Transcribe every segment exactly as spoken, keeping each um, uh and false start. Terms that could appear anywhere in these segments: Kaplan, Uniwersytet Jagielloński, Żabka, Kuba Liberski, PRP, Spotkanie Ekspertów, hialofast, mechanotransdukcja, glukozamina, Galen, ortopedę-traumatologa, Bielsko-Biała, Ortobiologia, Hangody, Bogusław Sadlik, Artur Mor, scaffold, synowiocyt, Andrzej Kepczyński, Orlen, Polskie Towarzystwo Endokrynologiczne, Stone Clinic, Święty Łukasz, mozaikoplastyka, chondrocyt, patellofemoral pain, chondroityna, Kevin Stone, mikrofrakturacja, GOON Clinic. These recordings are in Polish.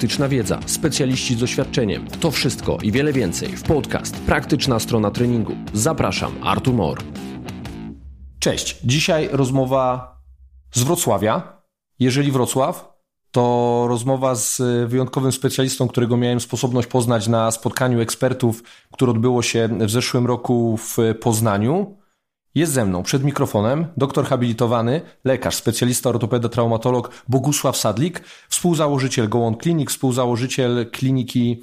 praktyczna wiedza, specjaliści z doświadczeniem. To wszystko i wiele więcej w podcast Praktyczna strona treningu. Zapraszam, Artur Mor. Cześć, dzisiaj rozmowa z Wrocławia. Jeżeli Wrocław, to rozmowa z wyjątkowym specjalistą, którego miałem sposobność poznać na spotkaniu ekspertów, które odbyło się w zeszłym roku w Poznaniu. Jest ze mną przed mikrofonem doktor habilitowany, lekarz, specjalista, ortopeda, traumatolog Bogusław Sadlik, współzałożyciel GOON Clinic, współzałożyciel kliniki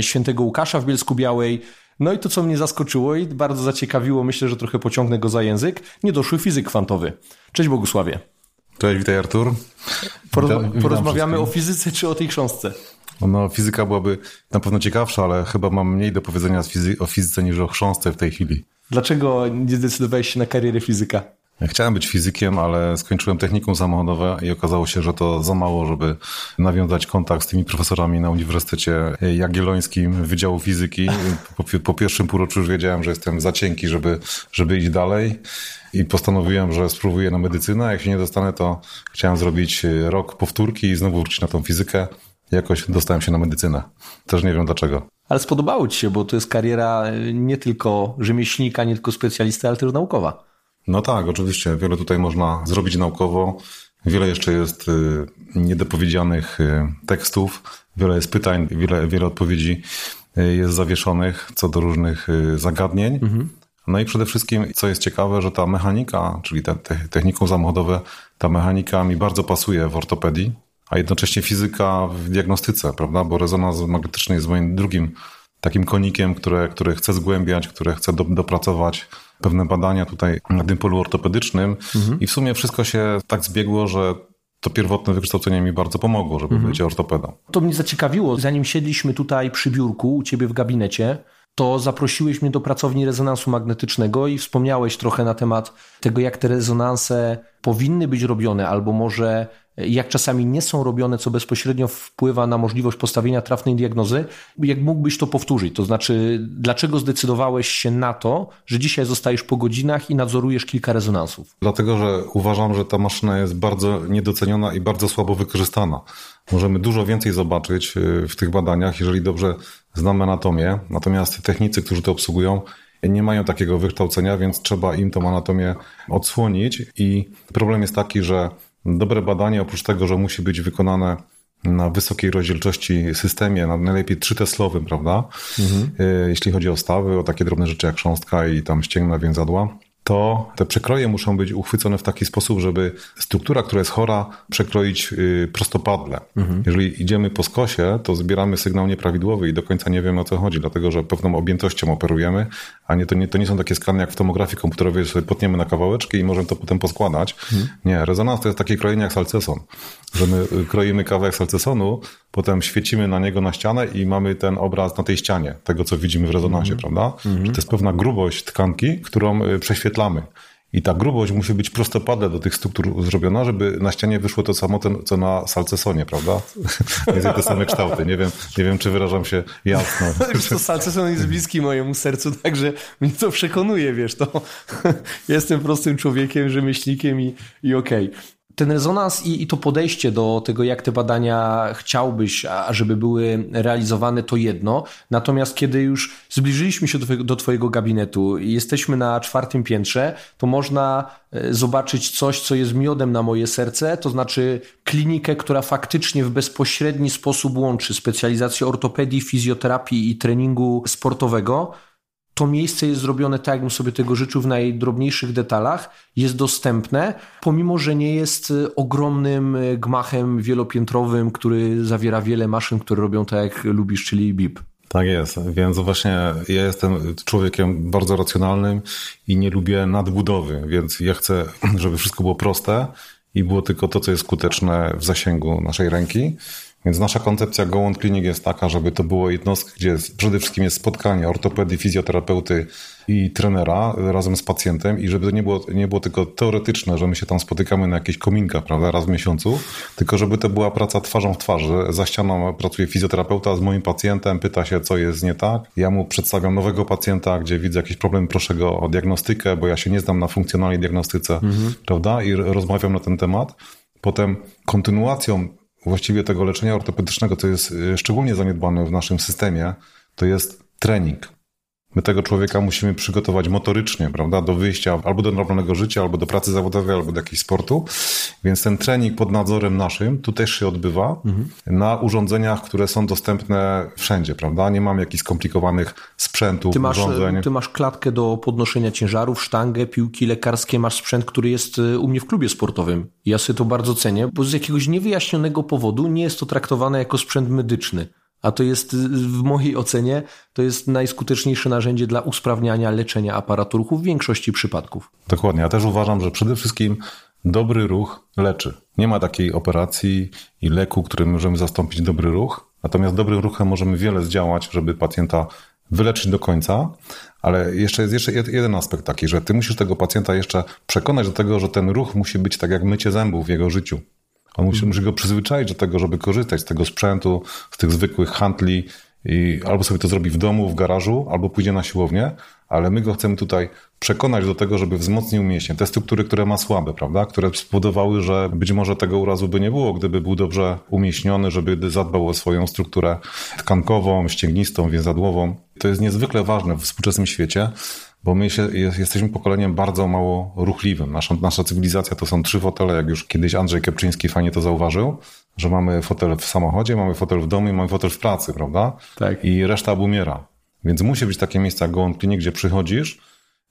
Świętego Łukasza w Bielsku-Białej. No i to, co mnie zaskoczyło i bardzo zaciekawiło, myślę, że trochę pociągnę go za język, niedoszły fizyk kwantowy. Cześć Bogusławie. Cześć, witaj Artur. Porozma- witam, porozmawiamy witam o fizyce czy o tej książce? No, fizyka byłaby na pewno ciekawsza, ale chyba mam mniej do powiedzenia fizy- o fizyce niż o chrząstce w tej chwili. Dlaczego nie zdecydowałeś się na karierę fizyka? Chciałem być fizykiem, ale skończyłem technikum samochodowe i okazało się, że to za mało, żeby nawiązać kontakt z tymi profesorami na Uniwersytecie Jagiellońskim Wydziału Fizyki. Po, po pierwszym półroczu już wiedziałem, że jestem za cienki, żeby, żeby iść dalej. I postanowiłem, że spróbuję na medycynę. Jak się nie dostanę, to chciałem zrobić rok powtórki i znowu wrócić na tą fizykę. Jakoś dostałem się na medycynę. Też nie wiem dlaczego. Ale spodobało ci się, bo to jest kariera nie tylko rzemieślnika, nie tylko specjalisty, ale też naukowa. No tak, oczywiście. Wiele tutaj można zrobić naukowo. Wiele jeszcze jest niedopowiedzianych tekstów. Wiele jest pytań, wiele, wiele odpowiedzi jest zawieszonych co do różnych zagadnień. Mhm. No i przede wszystkim, co jest ciekawe, że ta mechanika, czyli te technikum samochodowe, ta mechanika mi bardzo pasuje w ortopedii, a jednocześnie fizyka w diagnostyce, prawda? Bo rezonans magnetyczny jest moim drugim takim konikiem, które, które chcę zgłębiać, które chcę do, dopracować pewne badania tutaj na tym polu ortopedycznym. Mhm. I w sumie wszystko się tak zbiegło, że to pierwotne wykształcenie mi bardzo pomogło, żeby mhm. być ortopedą. To mnie zaciekawiło. Zanim siedliśmy tutaj przy biurku u ciebie w gabinecie, to zaprosiłeś mnie do pracowni rezonansu magnetycznego i wspomniałeś trochę na temat tego, jak te rezonanse powinny być robione, albo może jak czasami nie są robione, co bezpośrednio wpływa na możliwość postawienia trafnej diagnozy. Jak mógłbyś to powtórzyć? To znaczy, dlaczego zdecydowałeś się na to, że dzisiaj zostajesz po godzinach i nadzorujesz kilka rezonansów? Dlatego, że uważam, że ta maszyna jest bardzo niedoceniona i bardzo słabo wykorzystana. Możemy dużo więcej zobaczyć w tych badaniach, jeżeli dobrze znamy anatomię. Natomiast technicy, którzy to obsługują, nie mają takiego wykształcenia, więc trzeba im tą anatomię odsłonić. I problem jest taki, że dobre badanie, oprócz tego, że musi być wykonane na wysokiej rozdzielczości systemie, najlepiej trzyteslowym, prawda? Mhm. Jeśli chodzi o stawy, o takie drobne rzeczy jak chrząstka i tam ścięgna, więzadła, to te przekroje muszą być uchwycone w taki sposób, żeby struktura, która jest chora, przekroić prostopadle. Mhm. Jeżeli idziemy po skosie, to zbieramy sygnał nieprawidłowy i do końca nie wiemy, o co chodzi, dlatego że pewną objętością operujemy, a nie to, nie, to nie są takie skany jak w tomografii komputerowej, że sobie potniemy na kawałeczki i możemy to potem poskładać. Mhm. Nie, rezonans to jest takie krojenie jak salceson, że my kroimy kawałek salcesonu, potem świecimy na niego na ścianę i mamy ten obraz na tej ścianie, tego co widzimy w rezonansie, mhm. prawda? Mhm. Że to jest pewna grubość tkanki, którą prześwietlamy. I ta grubość musi być prostopadle do tych struktur zrobiona, żeby na ścianie wyszło to samo, co na salcesonie, prawda? Jest te same kształty. Nie wiem, nie wiem, czy wyrażam się jasno. To salceson jest bliski mojemu sercu, także mnie to przekonuje, wiesz, to jestem prostym człowiekiem, rzemieślnikiem i, i okej. Okay. Ten rezonans i, i to podejście do tego, jak te badania chciałbyś, a żeby były realizowane, to jedno. Natomiast kiedy już zbliżyliśmy się do twojego, do twojego gabinetu i jesteśmy na czwartym piętrze, to można zobaczyć coś, co jest miodem na moje serce, to znaczy klinikę, która faktycznie w bezpośredni sposób łączy specjalizację ortopedii, fizjoterapii i treningu sportowego. To miejsce jest zrobione tak, jakbym sobie tego życzył, w najdrobniejszych detalach, jest dostępne, pomimo że nie jest ogromnym gmachem wielopiętrowym, który zawiera wiele maszyn, które robią tak, jak lubisz, czyli bip. Tak jest, więc właśnie ja jestem człowiekiem bardzo racjonalnym i nie lubię nadbudowy, więc ja chcę, żeby wszystko było proste i było tylko to, co jest skuteczne w zasięgu naszej ręki. Więc nasza koncepcja GOON Clinic jest taka, żeby to było jednostka, gdzie przede wszystkim jest spotkanie ortopedy, fizjoterapeuty i trenera razem z pacjentem i żeby to nie było, nie było tylko teoretyczne, że my się tam spotykamy na jakichś kominkach, prawda, raz w miesiącu, tylko żeby to była praca twarzą w twarz. Za ścianą pracuje fizjoterapeuta z moim pacjentem, pyta się, co jest nie tak. Ja mu przedstawiam nowego pacjenta, gdzie widzę jakiś problem, proszę go o diagnostykę, bo ja się nie znam na funkcjonalnej diagnostyce, mhm. prawda, i rozmawiam na ten temat. Potem kontynuacją właściwie tego leczenia ortopedycznego, co jest szczególnie zaniedbane w naszym systemie, to jest trening. My tego człowieka musimy przygotować motorycznie, prawda, do wyjścia albo do normalnego życia, albo do pracy zawodowej, albo do jakiegoś sportu. Więc ten trening pod nadzorem naszym, tu też się odbywa mhm. na urządzeniach, które są dostępne wszędzie, prawda? Nie mamy jakichś skomplikowanych sprzętów, ty masz, urządzeń. Ty masz klatkę do podnoszenia ciężarów, sztangę, piłki lekarskie, masz sprzęt, który jest u mnie w klubie sportowym. Ja sobie to bardzo cenię, bo z jakiegoś niewyjaśnionego powodu nie jest to traktowane jako sprzęt medyczny. A to jest, w mojej ocenie, to jest najskuteczniejsze narzędzie dla usprawniania leczenia aparatu ruchu w większości przypadków. Dokładnie. Ja też uważam, że przede wszystkim dobry ruch leczy. Nie ma takiej operacji i leku, którym możemy zastąpić dobry ruch. Natomiast dobrym ruchem możemy wiele zdziałać, żeby pacjenta wyleczyć do końca. Ale jeszcze jest jeszcze jeden aspekt taki, że ty musisz tego pacjenta jeszcze przekonać do tego, że ten ruch musi być tak jak mycie zębów w jego życiu. On musi, musi go przyzwyczaić do tego, żeby korzystać z tego sprzętu, z tych zwykłych handli i albo sobie to zrobi w domu, w garażu, albo pójdzie na siłownię, ale my go chcemy tutaj przekonać do tego, żeby wzmocnił mięśnie. Te struktury, które ma słabe, prawda, które spowodowały, że być może tego urazu by nie było, gdyby był dobrze umieśniony, żeby zadbał o swoją strukturę tkankową, ścięgnistą, więzadłową. To jest niezwykle ważne w współczesnym świecie, bo my się, jesteśmy pokoleniem bardzo mało ruchliwym. Nasza, nasza cywilizacja to są trzy fotele, jak już kiedyś Andrzej Kepczyński fajnie to zauważył, że mamy fotel w samochodzie, mamy fotel w domu i mamy fotel w pracy, prawda? Tak. I reszta obumiera. Więc musi być takie miejsce jak GOON Clinic, gdzie przychodzisz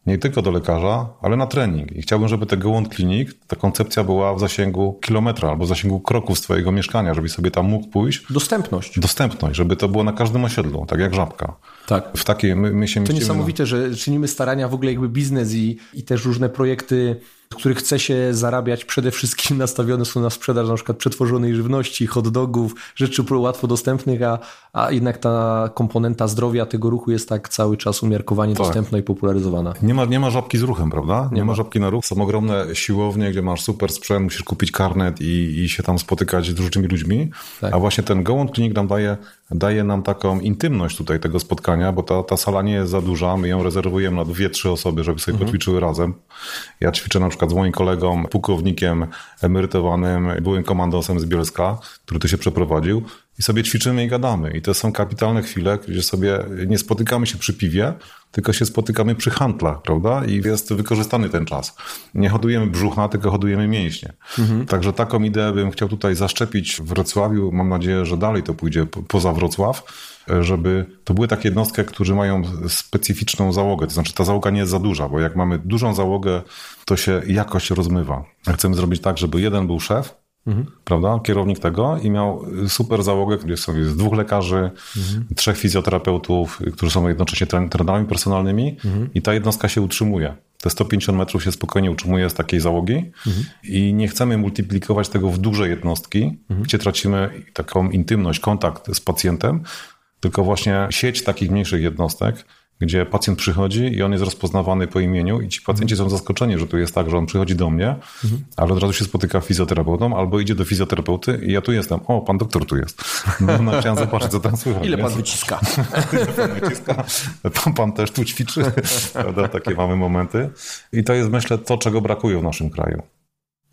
nie tylko do lekarza, ale na trening. I chciałbym, żeby te GOON Clinic, ta koncepcja była w zasięgu kilometra albo w zasięgu kroków z twojego mieszkania, żebyś sobie tam mógł pójść. Dostępność. Dostępność, żeby to było na każdym osiedlu, tak jak Żabka. Tak. W takiej, my, my się to niesamowite, na... że czynimy starania w ogóle jakby biznes i, i też różne projekty, w których chce się zarabiać, przede wszystkim nastawione są na sprzedaż na przykład przetworzonej żywności, hot dogów, rzeczy łatwo dostępnych, a, a jednak ta komponenta zdrowia tego ruchu jest tak cały czas umiarkowanie tak. dostępna i popularyzowana. Nie ma, nie ma żabki z ruchem, prawda? Nie, nie ma. ma żabki na ruch. Są ogromne siłownie, gdzie masz super sprzęt, musisz kupić karnet i, i się tam spotykać z różnymi ludźmi, tak. a właśnie ten GOON Clinic nam daje, daje nam taką intymność tutaj tego spotkania, bo ta, ta sala nie jest za duża, my ją rezerwujemy na dwie, trzy osoby, żeby sobie mhm. poćwiczyły razem. Ja ćwiczę na przykład z moim kolegą, pułkownikiem emerytowanym, byłym komandosem z Bielska, który tu się przeprowadził i sobie ćwiczymy i gadamy. I to są kapitalne chwile, gdzie sobie nie spotykamy się przy piwie, tylko się spotykamy przy handlach, prawda? I jest wykorzystany ten czas. Nie hodujemy brzucha, tylko hodujemy mięśnie. Mhm. Także taką ideę bym chciał tutaj zaszczepić w Wrocławiu. Mam nadzieję, że dalej to pójdzie poza Wrocław, żeby to były takie jednostki, które mają specyficzną załogę. To znaczy ta załoga nie jest za duża, bo jak mamy dużą załogę, to się jakość rozmywa. Chcemy zrobić tak, żeby jeden był szef, mhm. prawda, kierownik tego i miał super załogę, gdzie są z dwóch lekarzy, mhm. trzech fizjoterapeutów, którzy są jednocześnie trenerami personalnymi mhm. i ta jednostka się utrzymuje. Te sto pięćdziesiąt metrów się spokojnie utrzymuje z takiej załogi mhm. i nie chcemy multiplikować tego w duże jednostki, mhm. gdzie tracimy taką intymność, kontakt z pacjentem, tylko właśnie sieć takich mniejszych jednostek, gdzie pacjent przychodzi i on jest rozpoznawany po imieniu i ci pacjenci są zaskoczeni, że tu jest tak, że on przychodzi do mnie, mhm. ale od razu się spotyka z fizjoterapeutą albo idzie do fizjoterapeuty i ja tu jestem. O, pan doktor tu jest. No, no chciałem zobaczyć, co tam słychać. Ile pan wyciska? Ile pan wyciska? Pan, pan też tu ćwiczy. Takie mamy momenty. I to jest, myślę, to, czego brakuje w naszym kraju.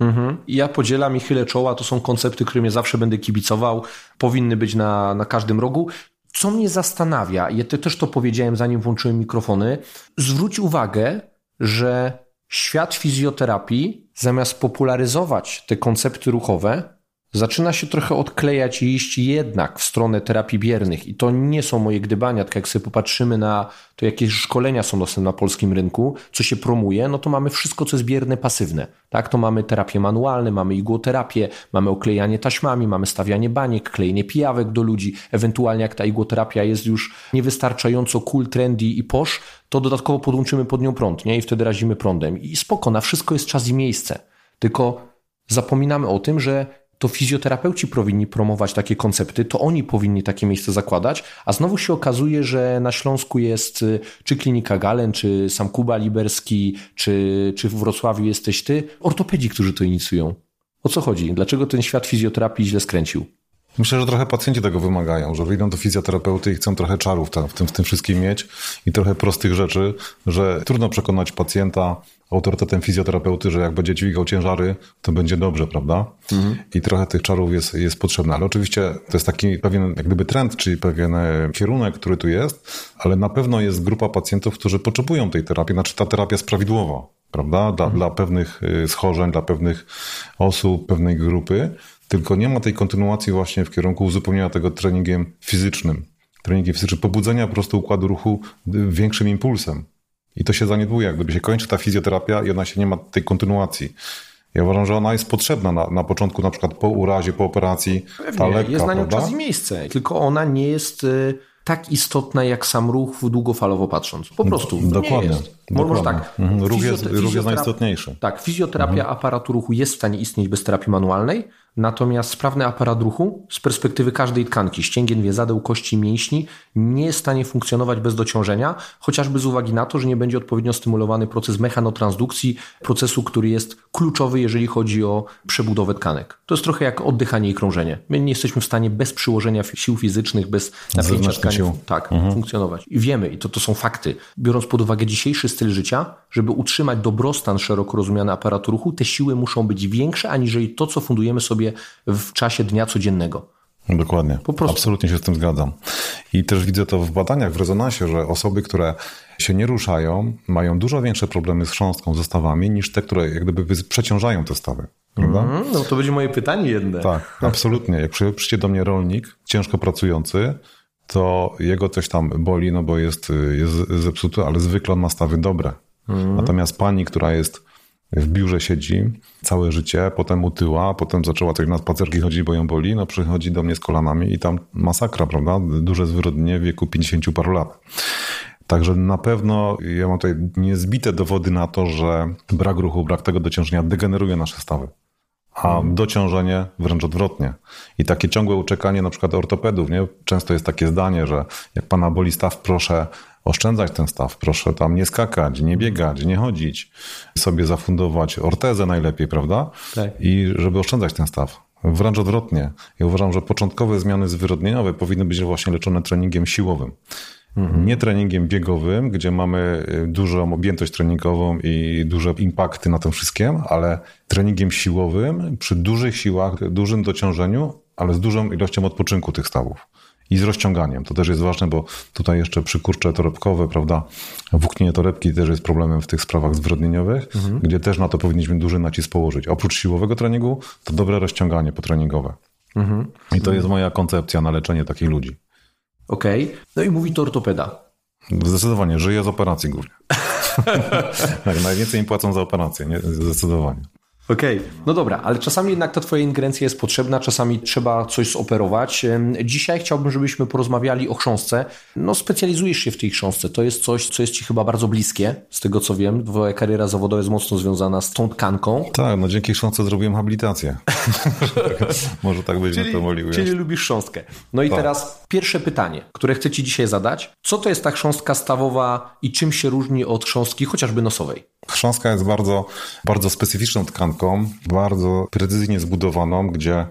Mhm. Ja podzielam i chylę czoła. To są koncepty, którym ja zawsze będę kibicował. Powinny być na, na każdym rogu. Co mnie zastanawia, ja też to powiedziałem zanim włączyłem mikrofony, zwróć uwagę, że świat fizjoterapii zamiast popularyzować te koncepty ruchowe, zaczyna się trochę odklejać i iść jednak w stronę terapii biernych. I to nie są moje gdybania, tak jak sobie popatrzymy na to, jakie szkolenia są dostępne na polskim rynku, co się promuje, no to mamy wszystko, co jest bierne, pasywne. Tak, to mamy terapie manualne, mamy igłoterapię, mamy oklejanie taśmami, mamy stawianie baniek, klejenie pijawek do ludzi. Ewentualnie jak ta igłoterapia jest już niewystarczająco cool, trendy i posz, to dodatkowo podłączymy pod nią prąd, nie? I wtedy razimy prądem. I spoko, na wszystko jest czas i miejsce. Tylko zapominamy o tym, że to fizjoterapeuci powinni promować takie koncepty, to oni powinni takie miejsce zakładać, a znowu się okazuje, że na Śląsku jest czy Klinika Galen, czy sam Kuba Liberski, czy, czy w Wrocławiu jesteś ty, ortopedzi, którzy to inicjują. O co chodzi? Dlaczego ten świat fizjoterapii źle skręcił? Myślę, że trochę pacjenci tego wymagają, że wyjdą do fizjoterapeuty i chcą trochę czarów tam, w, tym, w tym wszystkim mieć i trochę prostych rzeczy, że trudno przekonać pacjenta autorytetem fizjoterapeuty, że jak będzie dźwigał ciężary, to będzie dobrze, prawda? Mhm. I trochę tych czarów jest, jest potrzebne. Ale oczywiście to jest taki pewien jak gdyby trend, czyli pewien kierunek, który tu jest, ale na pewno jest grupa pacjentów, którzy potrzebują tej terapii, znaczy ta terapia jest prawidłowa, prawda? Dla, mhm. dla pewnych schorzeń, dla pewnych osób, pewnej grupy. Tylko nie ma tej kontynuacji właśnie w kierunku uzupełnienia tego treningiem fizycznym. Treningiem fizycznym, pobudzenia po prostu układu ruchu większym impulsem. I to się zaniedbuje, jak gdyby się kończy ta fizjoterapia i ona się nie ma tej kontynuacji. Ja uważam, że ona jest potrzebna na, na początku, na przykład po urazie, po operacji. Pewnie, ta lekka, jest na nią czas i miejsce, tylko ona nie jest y, tak istotna jak sam ruch długofalowo patrząc. Po prostu no, dokładnie, nie jest. Dokładnie. Może tak. Mhm. Ruch jest, fizjotera- ruch jest najistotniejszy. Tak, fizjoterapia mhm. aparatu ruchu jest w stanie istnieć bez terapii manualnej, natomiast sprawny aparat ruchu z perspektywy każdej tkanki, ścięgien, więzadeł, kości, mięśni nie jest w stanie funkcjonować bez dociążenia, chociażby z uwagi na to, że nie będzie odpowiednio stymulowany proces mechanotransdukcji, procesu, który jest kluczowy, jeżeli chodzi o przebudowę tkanek. To jest trochę jak oddychanie i krążenie. My nie jesteśmy w stanie bez przyłożenia sił fizycznych, bez napięcia tkanek tak, mhm. funkcjonować. I wiemy, i to, to są fakty, biorąc pod uwagę dzisiejszy styl życia, żeby utrzymać dobrostan szeroko rozumiany aparatu ruchu, te siły muszą być większe, aniżeli to, co fundujemy sobie w czasie dnia codziennego. Dokładnie. Po prostu. Absolutnie się z tym zgadzam. I też widzę to w badaniach, w rezonansie, że osoby, które się nie ruszają, mają dużo większe problemy z chrząstką, ze stawami, niż te, które jak gdyby przeciążają te stawy. Mm, no to będzie moje pytanie jedne. Tak, absolutnie. Jak przyjdzie do mnie rolnik, ciężko pracujący, to jego coś tam boli, no bo jest, jest zepsuty, ale zwykle on ma stawy dobre. Mm. Natomiast pani, która jest w biurze siedzi całe życie, potem utyła, potem zaczęła coś na spacerki chodzić, bo ją boli, no przychodzi do mnie z kolanami i tam masakra, prawda? Duże zwyrodnienie w wieku pięćdziesięciu paru lat. Także na pewno ja mam tutaj niezbite dowody na to, że brak ruchu, brak tego dociążenia degeneruje nasze stawy. A dociążenie wręcz odwrotnie. I takie ciągłe uczekanie na przykład ortopedów, nie? Często jest takie zdanie, że jak pana boli staw, proszę oszczędzać ten staw, proszę tam nie skakać, nie biegać, nie chodzić, sobie zafundować ortezę najlepiej, prawda? Tak. I żeby oszczędzać ten staw. Wręcz odwrotnie. Ja uważam, że początkowe zmiany zwyrodnieniowe powinny być właśnie leczone treningiem siłowym. Mhm. Nie treningiem biegowym, gdzie mamy dużą objętość treningową i duże impakty na tym wszystkim, ale treningiem siłowym przy dużych siłach, dużym dociążeniu, ale z dużą ilością odpoczynku tych stawów. I z rozciąganiem. To też jest ważne, bo tutaj jeszcze przykurcze torebkowe, prawda? Włóknienie torebki też jest problemem w tych sprawach zwyrodnieniowych, mhm. gdzie też na to powinniśmy duży nacisk położyć. Oprócz siłowego treningu, to dobre rozciąganie potreningowe. Mhm. I to jest moja koncepcja na leczenie takich ludzi. Okej. Okay. No i mówi to ortopeda. Zdecydowanie. Żyje z operacji głównie. Tak, najwięcej im płacą za operację. Nie? Zdecydowanie. Okej, okay. No dobra, ale czasami jednak ta twoja ingerencja jest potrzebna, czasami trzeba coś zoperować. Dzisiaj chciałbym, żebyśmy porozmawiali o chrząstce. No specjalizujesz się w tej chrząstce, to jest coś, co jest ci chyba bardzo bliskie, z tego co wiem. Twoja kariera zawodowa jest mocno związana z tą tkanką. Tak, no dzięki chrząstce zrobiłem habilitację. Może tak byśmy to woli ująć. Czyli lubisz chrząstkę. No i tak. Teraz pierwsze pytanie, które chcę ci dzisiaj zadać. Co to jest ta chrząstka stawowa i czym się różni od chrząstki chociażby nosowej? Chrząstka jest bardzo, bardzo specyficzną tkanką, bardzo precyzyjnie zbudowaną, gdzie,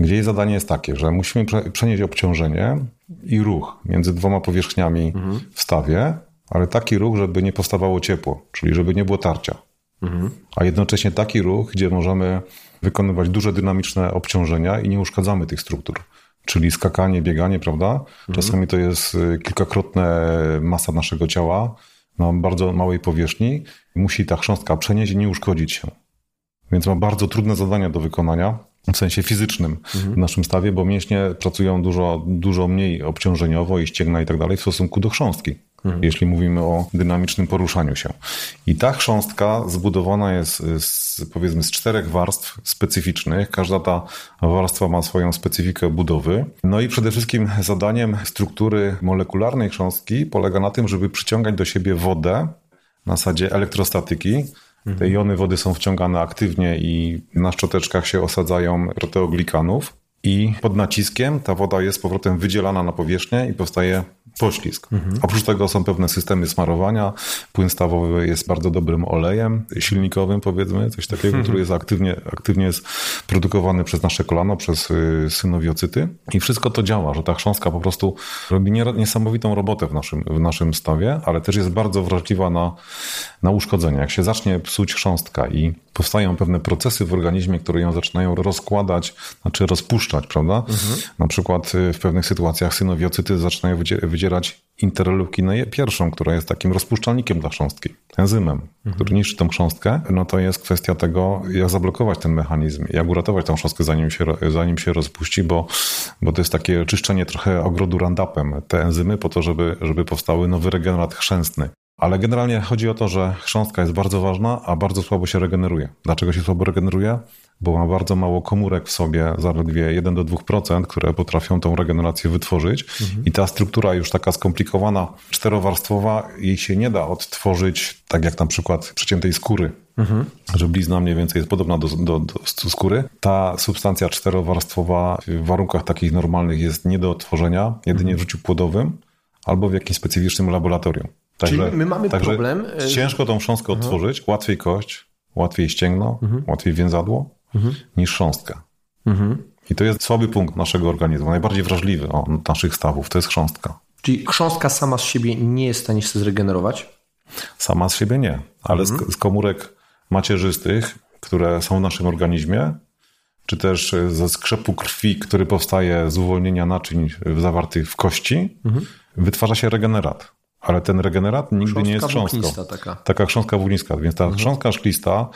gdzie jej zadanie jest takie, że musimy przenieść obciążenie i ruch między dwoma powierzchniami mhm. w stawie, ale taki ruch, żeby nie powstawało ciepło, czyli żeby nie było tarcia. Mhm. A jednocześnie taki ruch, gdzie możemy wykonywać duże dynamiczne obciążenia i nie uszkadzamy tych struktur. Czyli skakanie, bieganie, prawda? Czasami mhm. to jest kilkakrotne masa naszego ciała, na bardzo małej powierzchni, musi ta chrząstka przenieść i nie uszkodzić się. Więc ma bardzo trudne zadania do wykonania, w sensie fizycznym mhm. w naszym stawie, bo mięśnie pracują dużo, dużo mniej obciążeniowo i ścięgna i tak dalej w stosunku do chrząstki, mhm. jeśli mówimy o dynamicznym poruszaniu się. I ta chrząstka zbudowana jest z, powiedzmy z czterech warstw specyficznych. Każda ta warstwa ma swoją specyfikę budowy. No i przede wszystkim zadaniem struktury molekularnej chrząstki polega na tym, żeby przyciągać do siebie wodę na zasadzie elektrostatyki. Te jony wody są wciągane aktywnie i na szczoteczkach się osadzają proteoglikanów i pod naciskiem ta woda jest z powrotem wydzielana na powierzchnię i powstaje poślizg. Mhm. Oprócz tego są pewne systemy smarowania. Płyn stawowy jest bardzo dobrym olejem silnikowym, powiedzmy, coś takiego, mhm. który jest aktywnie, aktywnie jest produkowany przez nasze kolano, przez synowiocyty. I wszystko to działa, że ta chrząstka po prostu robi niesamowitą robotę w naszym, w naszym stawie, ale też jest bardzo wrażliwa na, na uszkodzenia. Jak się zacznie psuć chrząstka i powstają pewne procesy w organizmie, które ją zaczynają rozkładać, znaczy rozpuszczać, prawda? Mhm. Na przykład w pewnych sytuacjach synowiocyty zaczynają wydzierać interleukinę pierwszą, która jest takim rozpuszczalnikiem dla chrząstki, enzymem, mhm. który niszczy tą chrząstkę, no to jest kwestia tego, jak zablokować ten mechanizm, jak uratować tą chrząstkę, zanim się, zanim się rozpuści, bo, bo to jest takie czyszczenie trochę ogrodu randapem, te enzymy po to, żeby, żeby powstały nowy regenerat chrzęstny. Ale generalnie chodzi o to, że chrząstka jest bardzo ważna, a bardzo słabo się regeneruje. Dlaczego się słabo regeneruje? Bo ma bardzo mało komórek w sobie, zaledwie jeden do dwóch procent, które potrafią tą regenerację wytworzyć. Mhm. I ta struktura już taka skomplikowana, czterowarstwowa, jej się nie da odtworzyć, tak jak na przykład przeciętej skóry. Mhm. Że blizna mniej więcej jest podobna do, do, do skóry. Ta substancja czterowarstwowa w warunkach takich normalnych jest nie do odtworzenia, jedynie w życiu płodowym albo w jakimś specyficznym laboratorium. Także, Czyli my mamy także problem. Ciężko tą chrząstkę mhm. odtworzyć, łatwiej kość, łatwiej ścięgno, mhm. łatwiej więzadło mhm. niż chrząstka. Mhm. I to jest słaby punkt naszego organizmu, najbardziej wrażliwy od naszych stawów, to jest chrząstka. Czyli chrząstka sama z siebie nie jest w stanie się zregenerować? Sama z siebie nie, ale mhm. z komórek macierzystych, które są w naszym organizmie, czy też ze skrzepu krwi, który powstaje z uwolnienia naczyń zawartych w kości, mhm. wytwarza się regenerat. Ale ten regenerat nigdy chrząstka nie jest chrząstką. Taka. taka chrząstka włóknista. Więc ta mhm. chrząstka szklista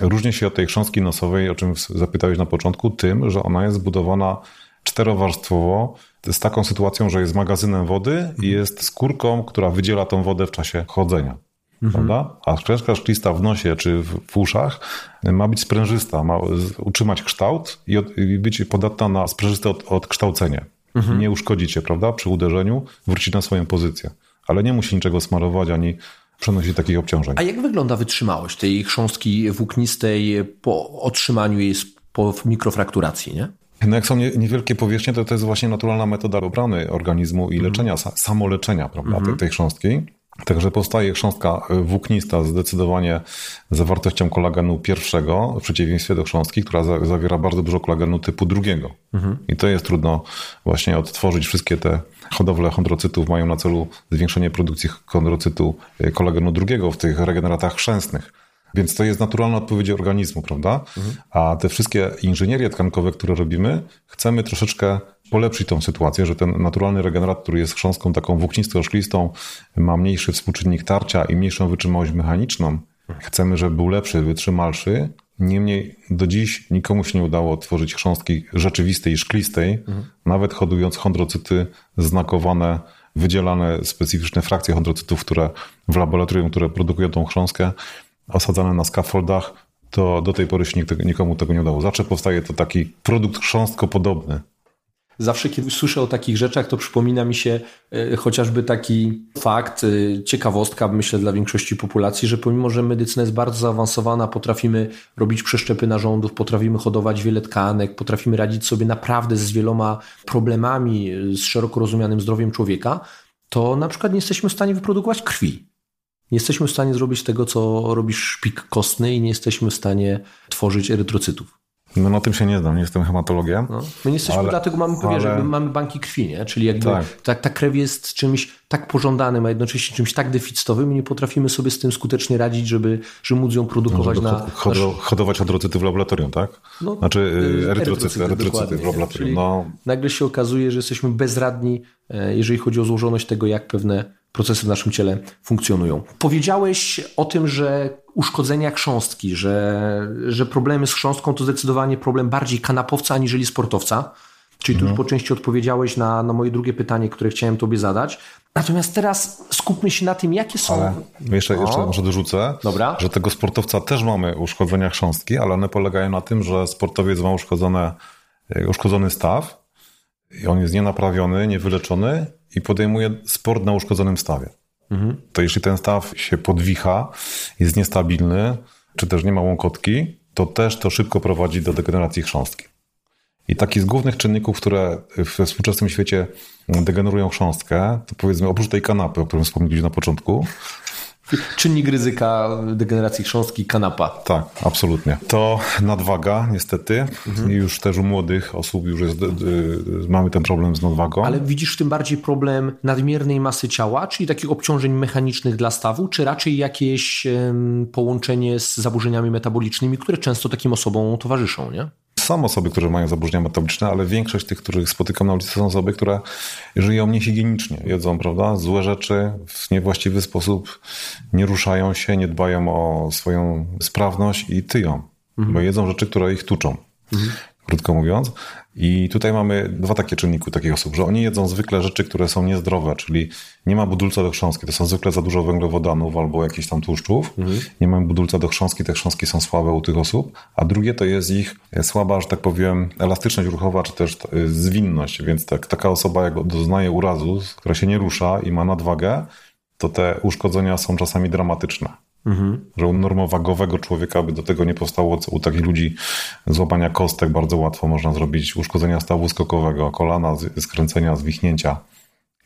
różni się od tej chrząstki nosowej, o czym zapytałeś na początku, tym, że ona jest zbudowana czterowarstwowo, z taką sytuacją, że jest magazynem wody mhm. i jest skórką, która wydziela tą wodę w czasie chodzenia. Mhm. Prawda? A chrząstka szklista w nosie czy w uszach ma być sprężysta, ma utrzymać kształt i, od, i być podatna na sprężyste od, odkształcenie. Mhm. Nie uszkodzi cię, prawda? Przy uderzeniu wróci na swoją pozycję. Ale nie musi niczego smarować ani przenosić takich obciążeń. A jak wygląda wytrzymałość tej chrząstki włóknistej po otrzymaniu jej po mikrofrakturacji, nie? No jak są niewielkie powierzchnie, to to jest właśnie naturalna metoda obrony organizmu i leczenia, mm. samoleczenia, prawda, mm. tej, tej chrząstki. Także powstaje chrząstka włóknista zdecydowanie z zawartością kolagenu pierwszego, w przeciwieństwie do chrząstki, która za, zawiera bardzo dużo kolagenu typu drugiego. Mhm. I to jest trudno właśnie odtworzyć. Wszystkie te hodowle chondrocytów mają na celu zwiększenie produkcji chondrocytu kolagenu drugiego w tych regeneratach chrzęstnych. Więc to jest naturalna odpowiedź organizmu, prawda? Mhm. A te wszystkie inżynierie tkankowe, które robimy, chcemy troszeczkę polepszyć tą sytuację, że ten naturalny regenerat, który jest chrząstką taką włóknisto-szklistą, ma mniejszy współczynnik tarcia i mniejszą wytrzymałość mechaniczną. Chcemy, żeby był lepszy, wytrzymalszy. Niemniej do dziś nikomu się nie udało odtworzyć chrząstki rzeczywistej i szklistej, mhm. nawet hodując chondrocyty znakowane, wydzielane specyficzne frakcje chondrocytów, które w laboratorium, które produkują tą chrząstkę, osadzane na scaffoldach, to do tej pory się nikt, nikomu tego nie udało. Zawsze powstaje to taki produkt chrząstkopodobny. Zawsze, kiedy słyszę o takich rzeczach, to przypomina mi się y, chociażby taki fakt, y, ciekawostka, myślę, dla większości populacji, że pomimo, że medycyna jest bardzo zaawansowana, potrafimy robić przeszczepy narządów, potrafimy hodować wiele tkanek, potrafimy radzić sobie naprawdę z wieloma problemami, y, z szeroko rozumianym zdrowiem człowieka, to na przykład nie jesteśmy w stanie wyprodukować krwi. Nie jesteśmy w stanie zrobić tego, co robi szpik kostny i nie jesteśmy w stanie tworzyć erytrocytów. No na tym się nie znam, nie jestem hematologiem. No, my nie jesteśmy, ale, dlatego mamy powierzę, ale... mamy banki krwi, nie? Czyli jakby tak. ta, ta krew jest czymś tak pożądanym, a jednocześnie czymś tak deficytowym i nie potrafimy sobie z tym skutecznie radzić, żeby, żeby móc ją produkować no, żeby na... Hod- nasz... Hodować chondrocyty w laboratorium, tak? No, znaczy erytrocyty, erytrocyty, erytrocyty w laboratorium. No. Nagle się okazuje, że jesteśmy bezradni, jeżeli chodzi o złożoność tego, jak pewne procesy w naszym ciele funkcjonują. Powiedziałeś o tym, że uszkodzenia chrząstki, że, że problemy z chrząstką to zdecydowanie problem bardziej kanapowca aniżeli sportowca. Czyli tu już po części odpowiedziałeś na, na moje drugie pytanie, które chciałem tobie zadać. Natomiast teraz skupmy się na tym, jakie są... Ale jeszcze, no. jeszcze może dorzucę, Dobra. że tego sportowca też mamy uszkodzenia chrząstki, ale one polegają na tym, że sportowiec ma uszkodzone, uszkodzony staw i on jest nienaprawiony, niewyleczony i podejmuje sport na uszkodzonym stawie. Mhm. To jeśli ten staw się podwicha, jest niestabilny, czy też nie ma łąkotki, to też to szybko prowadzi do degeneracji chrząstki. I taki z głównych czynników, które we współczesnym świecie degenerują chrząstkę, to powiedzmy oprócz tej kanapy, o którym wspomnieliśmy na początku. Czynnik ryzyka degeneracji chrząstki, kanapa. Tak, absolutnie. To nadwaga niestety. Mhm. Już też u młodych osób już jest, mamy ten problem z nadwagą. Ale widzisz tym bardziej problem nadmiernej masy ciała, czyli takich obciążeń mechanicznych dla stawu, czy raczej jakieś połączenie z zaburzeniami metabolicznymi, które często takim osobom towarzyszą, nie? Są osoby, które mają zaburzenia metaboliczne, ale większość tych, których spotykam na ulicy, są osoby, które żyją niehigienicznie. Jedzą, prawda, złe rzeczy w niewłaściwy sposób, nie ruszają się, nie dbają o swoją sprawność i tyją. Mhm. Bo jedzą rzeczy, które ich tuczą, mhm. krótko mówiąc. I tutaj mamy dwa takie czynniki takich osób, że oni jedzą zwykle rzeczy, które są niezdrowe, czyli nie ma budulca do chrząstki. To są zwykle za dużo węglowodanów albo jakichś tam tłuszczów. Mhm. Nie mamy budulca do chrząstki, te chrząstki są słabe u tych osób. A drugie to jest ich słaba, że tak powiem, elastyczność ruchowa, czy też zwinność. Więc tak, taka osoba, jak doznaje urazu, która się nie rusza i ma nadwagę, to te uszkodzenia są czasami dramatyczne. Mhm. Że u normowagowego człowieka by do tego nie powstało, co u takich ludzi złapania kostek bardzo łatwo można zrobić, uszkodzenia stawu skokowego, kolana, skręcenia, zwichnięcia.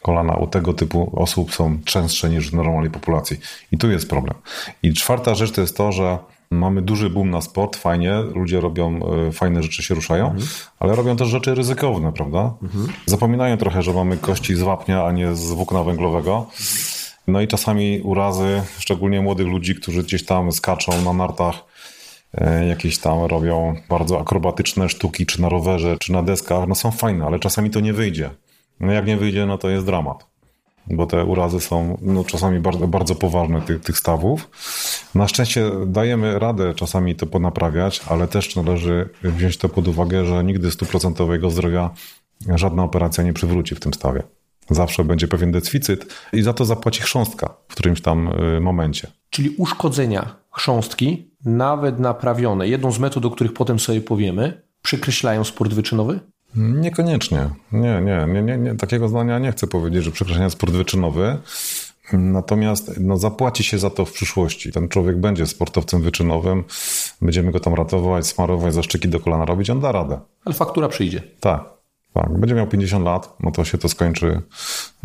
Kolana u tego typu osób są częstsze niż w normalnej populacji. I tu jest problem. I czwarta rzecz to jest to, że mamy duży boom na sport, fajnie, ludzie robią fajne rzeczy, się ruszają, mhm. ale robią też rzeczy ryzykowne, prawda? Mhm. Zapominają trochę, że mamy kości z wapnia, a nie z włókna węglowego. No i czasami urazy, szczególnie młodych ludzi, którzy gdzieś tam skaczą na nartach, jakieś tam robią bardzo akrobatyczne sztuki, czy na rowerze, czy na deskach, no są fajne, ale czasami to nie wyjdzie. No jak nie wyjdzie, no to jest dramat, bo te urazy są no, czasami bardzo, bardzo poważne tych, tych stawów. Na szczęście dajemy radę czasami to ponaprawiać, ale też należy wziąć to pod uwagę, że nigdy stuprocentowego zdrowia żadna operacja nie przywróci w tym stawie. Zawsze będzie pewien deficyt i za to zapłaci chrząstka w którymś tam momencie. Czyli uszkodzenia chrząstki, nawet naprawione, jedną z metod, o których potem sobie powiemy, przekreślają sport wyczynowy? Niekoniecznie. Nie, nie, nie, nie, nie. Takiego zdania nie chcę powiedzieć, że przekreślenia sport wyczynowy. Natomiast no, zapłaci się za to w przyszłości. Ten człowiek będzie sportowcem wyczynowym, będziemy go tam ratować, smarować, zaszczyki do kolana robić, on da radę. Ale faktura przyjdzie. Tak. Tak, będzie miał pięćdziesiąt lat, no to się to skończy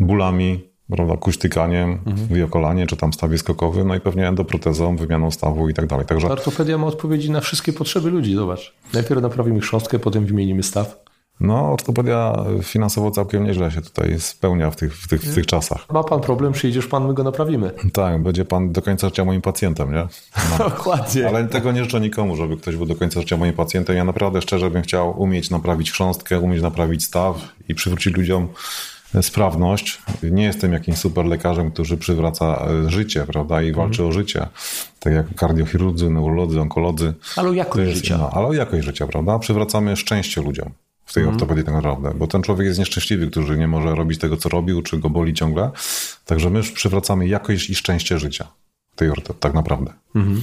bólami, prawda, kuśtykaniem, mhm. wiokolanie, czy tam stawie skokowym, no i pewnie endoprotezą, wymianą stawu i tak dalej. Także... Ortopedia ma odpowiedzi na wszystkie potrzeby ludzi, zobacz. Najpierw naprawimy chrząstkę, potem wymienimy staw. No, ortopedia finansowo całkiem nieźle się tutaj spełnia w tych, w tych, w tych czasach. Ma pan problem, przyjdziesz pan, my go naprawimy. Tak, będzie pan do końca życia moim pacjentem, nie? No. Dokładnie. Ale tego nie życzę nikomu, żeby ktoś był do końca życia moim pacjentem. Ja naprawdę szczerze bym chciał umieć naprawić chrząstkę, umieć naprawić staw i przywrócić ludziom sprawność. Nie jestem jakimś super lekarzem, który przywraca życie, prawda, i walczy mhm. o życie. Tak jak kardiochirurdzy, neurolodzy, onkolodzy. Ale o jakość jest, życia. No, ale o jakość życia, prawda? Przywracamy szczęście ludziom. W tej hmm. ortopedii tak naprawdę, bo ten człowiek jest nieszczęśliwy, który nie może robić tego, co robił, czy go boli ciągle. Także my przywracamy jakość i szczęście życia w tej ortopedii tak naprawdę. Hmm.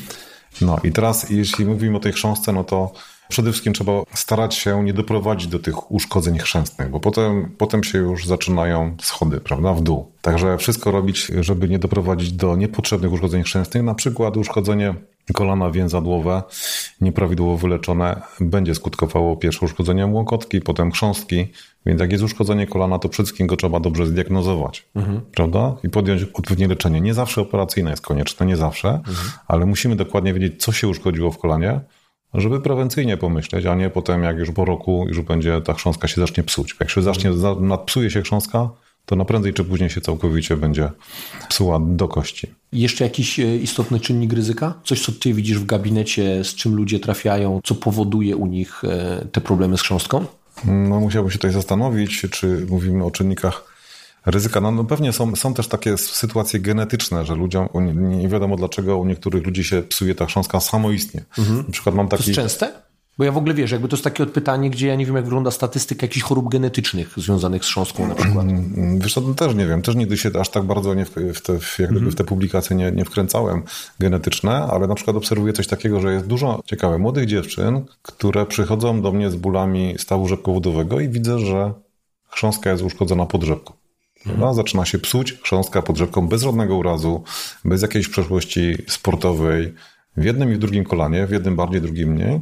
No i teraz, jeśli mówimy o tej chrząstce, no to przede wszystkim trzeba starać się nie doprowadzić do tych uszkodzeń chrzęstnych, bo potem, potem się już zaczynają schody, prawda, w dół. Także wszystko robić, żeby nie doprowadzić do niepotrzebnych uszkodzeń chrzęstnych, na przykład uszkodzenie kolana więzadłowe, nieprawidłowo wyleczone, będzie skutkowało pierwsze uszkodzeniem łokotki, potem chrząstki, więc jak jest uszkodzenie kolana, to przede wszystkim go trzeba dobrze zdiagnozować, mhm. prawda? I podjąć odpowiednie leczenie. Nie zawsze operacyjne jest konieczne, nie zawsze, mhm. ale musimy dokładnie wiedzieć, co się uszkodziło w kolanie, żeby prewencyjnie pomyśleć, a nie potem jak już po roku już będzie ta chrząstka się zacznie psuć. Jak się zacznie, mhm. nadpsuje się chrząstka, to na prędzej czy później się całkowicie będzie psuła do kości. Jeszcze jakiś istotny czynnik ryzyka? Coś, co ty widzisz w gabinecie, z czym ludzie trafiają, co powoduje u nich te problemy z chrząstką? No musiałbym się tutaj zastanowić, czy mówimy o czynnikach ryzyka. No, no pewnie są, są też takie sytuacje genetyczne, że ludziom nie wiadomo dlaczego u niektórych ludzi się psuje ta chrząstka samoistnie. Mhm. Na przykład mam taki... To jest częste? Bo ja w ogóle wiesz, jakby to jest takie pytanie, gdzie ja nie wiem, jak wygląda statystyka jakichś chorób genetycznych związanych z chrząstką na przykład. Wiesz, to też nie wiem. Też nigdy się aż tak bardzo nie w, w, te, w, jak mm-hmm. w te publikacje nie, nie wkręcałem genetyczne, ale na przykład obserwuję coś takiego, że jest dużo ciekawe młodych dziewczyn, które przychodzą do mnie z bólami stawu rzepkowodowego i widzę, że chrząstka jest uszkodzona pod rzepką. No, zaczyna się psuć chrząstka pod rzepką bez żadnego urazu, bez jakiejś przeszłości sportowej. W jednym i w drugim kolanie, w jednym bardziej, w drugim mniej.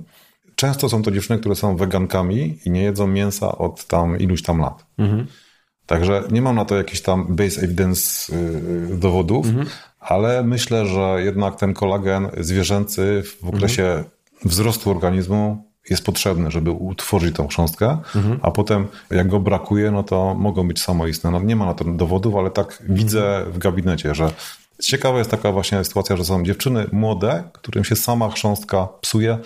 Często są to dziewczyny, które są wegankami i nie jedzą mięsa od tam iluś tam lat. Mhm. Także nie mam na to jakichś tam base evidence yy, dowodów, mhm. ale myślę, że jednak ten kolagen zwierzęcy w okresie mhm. wzrostu organizmu jest potrzebny, żeby utworzyć tą chrząstkę, mhm. a potem jak go brakuje, no to mogą być samoistne. No, nie ma na to dowodów, ale tak mhm. widzę w gabinecie, że ciekawa jest taka właśnie sytuacja, że są dziewczyny młode, którym się sama chrząstka psuje,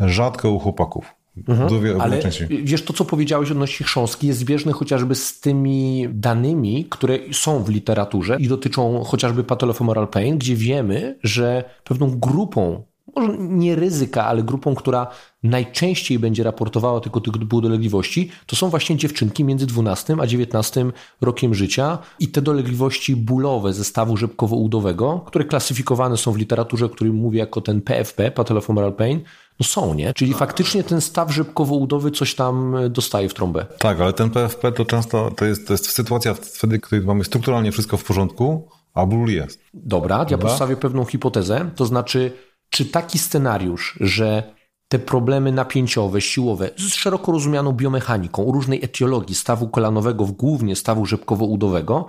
rzadko u chłopaków. Mhm. Dowie, ale wiesz, to co powiedziałeś odnośnie chrząstki jest zbieżne chociażby z tymi danymi, które są w literaturze i dotyczą chociażby patellofemoral pain, gdzie wiemy, że pewną grupą, może nie ryzyka, ale grupą, która najczęściej będzie raportowała tylko tych typu dolegliwości, to są właśnie dziewczynki między dwunastym a dziewiętnastym rokiem życia i te dolegliwości bólowe zestawu rzepkowo-udowego, które klasyfikowane są w literaturze, o którym mówię jako ten P F P, patellofemoral pain, no są, nie? Czyli faktycznie ten staw rzepkowo-udowy coś tam dostaje w trąbę. Tak, ale ten P F P to często to jest, to jest sytuacja wtedy, kiedy mamy strukturalnie wszystko w porządku, a ból jest. Dobra, ja postawię pewną hipotezę, to znaczy czy taki scenariusz, że te problemy napięciowe, siłowe, z szeroko rozumianą biomechaniką, różnej etiologii stawu kolanowego, głównie stawu rzepkowo-udowego,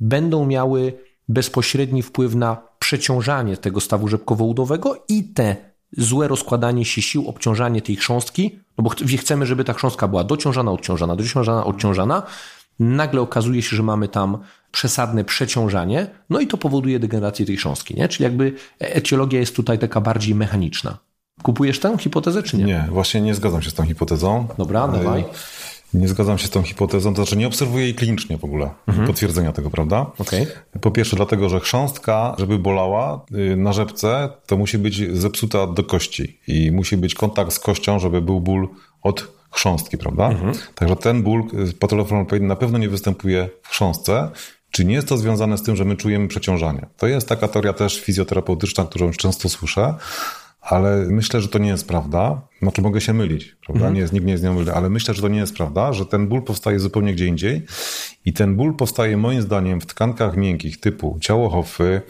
będą miały bezpośredni wpływ na przeciążanie tego stawu rzepkowo-udowego i te złe rozkładanie się sił, obciążanie tej chrząstki, no bo ch- chcemy, żeby ta chrząstka była dociążana, odciążana, dociążana, odciążana, nagle okazuje się, że mamy tam przesadne przeciążanie, no i to powoduje degenerację tej chrząstki, nie? Czyli jakby etiologia jest tutaj taka bardziej mechaniczna. Kupujesz tę hipotezę, czy nie? Nie, właśnie nie zgadzam się z tą hipotezą. Dobra, dawaj. Nie zgadzam się z tą hipotezą, to znaczy nie obserwuję jej klinicznie w ogóle, mhm. potwierdzenia tego, prawda? Okay. Po pierwsze dlatego, że chrząstka, żeby bolała na rzepce, to musi być zepsuta do kości i musi być kontakt z kością, żeby był ból od chrząstki, prawda? Mhm. Także ten ból patellofemoral pain na pewno nie występuje w chrząstce. Czy nie jest to związane z tym, że my czujemy przeciążanie? To jest taka teoria też fizjoterapeutyczna, którą często słyszę, ale myślę, że to nie jest prawda. Znaczy mogę się mylić, prawda? Mhm. Nie jest, nikt nie jest z nią myli, ale myślę, że to nie jest prawda, że ten ból powstaje zupełnie gdzie indziej i ten ból powstaje moim zdaniem w tkankach miękkich typu ciało Hofy,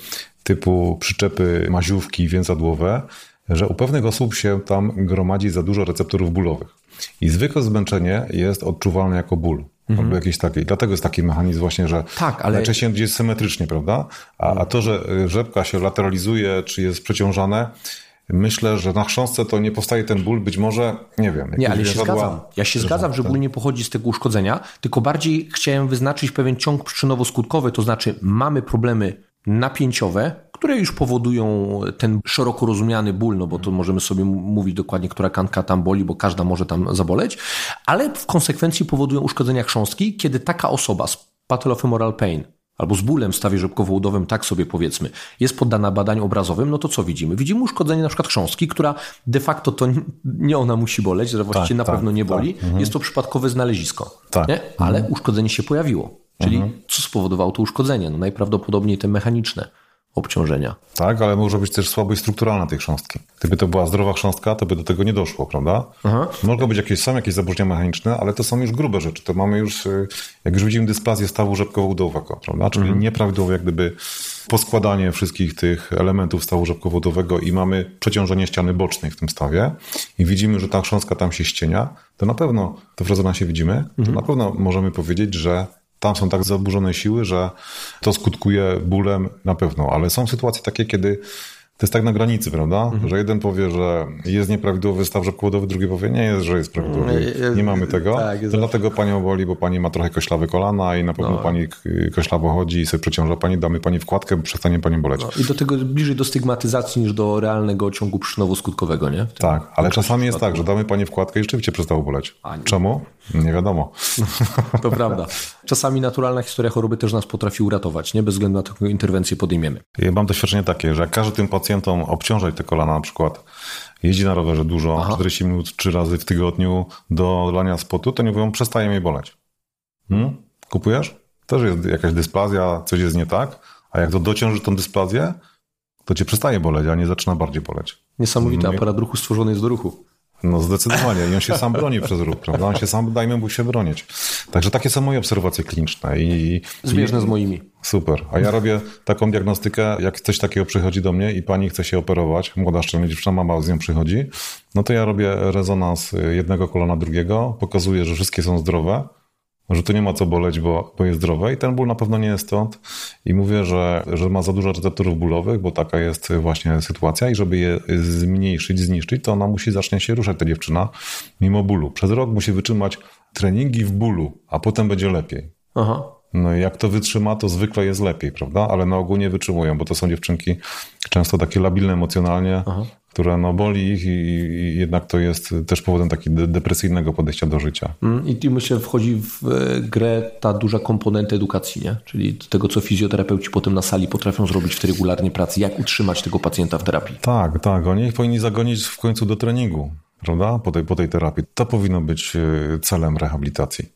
typu przyczepy maziówki więzadłowe, że u pewnych osób się tam gromadzi za dużo receptorów bólowych. I zwykłe zmęczenie jest odczuwalne jako ból. Mhm. Albo jakieś takie. Dlatego jest taki mechanizm właśnie, że tak, ale... najczęściej jest symetrycznie, prawda? A, a to, że rzepka się lateralizuje, czy jest przeciążane, myślę, że na chrząstce to nie powstaje ten ból, być może, nie wiem. Nie, ale się zadła... zgadzam. Ja się zgadzam, że ból nie pochodzi z tego uszkodzenia, tylko bardziej chciałem wyznaczyć pewien ciąg przyczynowo-skutkowy, to znaczy mamy problemy napięciowe, które już powodują ten szeroko rozumiany ból, no bo to możemy sobie mówić dokładnie, która tkanka tam boli, bo każda może tam zaboleć, ale w konsekwencji powodują uszkodzenia chrząstki, kiedy taka osoba z patellofemoral pain albo z bólem w stawie rzepkowo-udowym, tak sobie powiedzmy, jest poddana badaniu obrazowym, no to co widzimy? Widzimy uszkodzenie na przykład chrząstki, która de facto to nie ona musi boleć, że właściwie tak, na tak, pewno nie tak, boli. Tak, jest to przypadkowe znalezisko, tak, nie? Ale mhm. uszkodzenie się pojawiło. Czyli mhm. co spowodowało to uszkodzenie? No najprawdopodobniej te mechaniczne obciążenia. Tak, ale może być też słabość strukturalna tej chrząstki. Gdyby to była zdrowa chrząstka, to by do tego nie doszło, prawda? Aha. Mogą być jakieś, są jakieś zaburzenia mechaniczne, ale to są już grube rzeczy. To mamy już, jak już widzimy, dysplazję stawu rzepkowo-udowego, prawda? Czyli mhm. nieprawidłowe jak gdyby poskładanie wszystkich tych elementów stawu rzepkowo-udowego i mamy przeciążenie ściany bocznej w tym stawie i widzimy, że ta chrząstka tam się ścienia, to na pewno, to w rezonansie widzimy, to mhm. na pewno możemy powiedzieć, że tam są tak zaburzone siły, że to skutkuje bólem na pewno. Ale są sytuacje takie, kiedy to jest tak na granicy, prawda? Mhm. Że jeden powie, że jest nieprawidłowy staw rzepkowo-udowy, drugi powie, nie jest, że jest prawidłowy. Nie mamy tego. Tak, to dlatego panią boli, bo pani ma trochę koślawe kolana i na pewno no. pani koślawo chodzi i sobie przeciąża pani, damy pani wkładkę, przestanie pani boleć. No. I do tego bliżej do stygmatyzacji niż do realnego ciągu przyczynowo-skutkowego, nie? Tak, ale czasami jest tak, że damy pani wkładkę i rzeczywiście przestało boleć. Nie. Czemu? Nie wiadomo. No, to prawda. Czasami naturalna historia choroby też nas potrafi uratować, nie? Bez względu na to, jaką interwencję podejmiemy. Ja mam doświadczenie takie, że jak każdy tym pacjentom obciążać te kolana na przykład, jeździ na rowerze dużo, aha. czterdzieści minut, trzy razy w tygodniu do lania spotu, to nie mówią, przestaje mi boleć. Hmm? Kupujesz? Też jest jakaś dysplazja, coś jest nie tak, a jak to dociąży tą dysplazję, to cię przestaje boleć, a nie zaczyna bardziej boleć. Niesamowity aparat ruchu stworzony jest do ruchu. No zdecydowanie. I on się sam broni przez róg, prawda? On się sam, dajmy mu się bronić. Także takie są moje obserwacje kliniczne. I, Zbieżne i, z moimi. Super. A ja robię taką diagnostykę, jak coś takiego przychodzi do mnie i pani chce się operować, młoda szczelnie dziewczyna, mama z nią przychodzi, no to ja robię rezonans jednego kolana drugiego, pokazuję, że wszystkie są zdrowe, że tu nie ma co boleć, bo, bo jest zdrowe i ten ból na pewno nie jest stąd. I mówię, że, że ma za dużo receptorów bólowych, bo taka jest właśnie sytuacja i żeby je zmniejszyć, zniszczyć, to ona musi zacznie się ruszać, ta dziewczyna, mimo bólu. Przez rok musi wytrzymać treningi w bólu, a potem będzie lepiej. Aha. No i jak to wytrzyma, to zwykle jest lepiej, prawda? Ale na ogół nie wytrzymują, bo to są dziewczynki często takie labilne emocjonalnie, Aha. które no boli ich i, i jednak to jest też powodem takiego depresyjnego podejścia do życia. I tu myślę wchodzi w grę ta duża komponenta edukacji, nie? Czyli tego, co fizjoterapeuci potem na sali potrafią zrobić w tej regularnej pracy, jak utrzymać tego pacjenta w terapii. Tak, tak. Oni ich powinni zagonić w końcu do treningu, prawda? Po tej, po tej terapii. To powinno być celem rehabilitacji.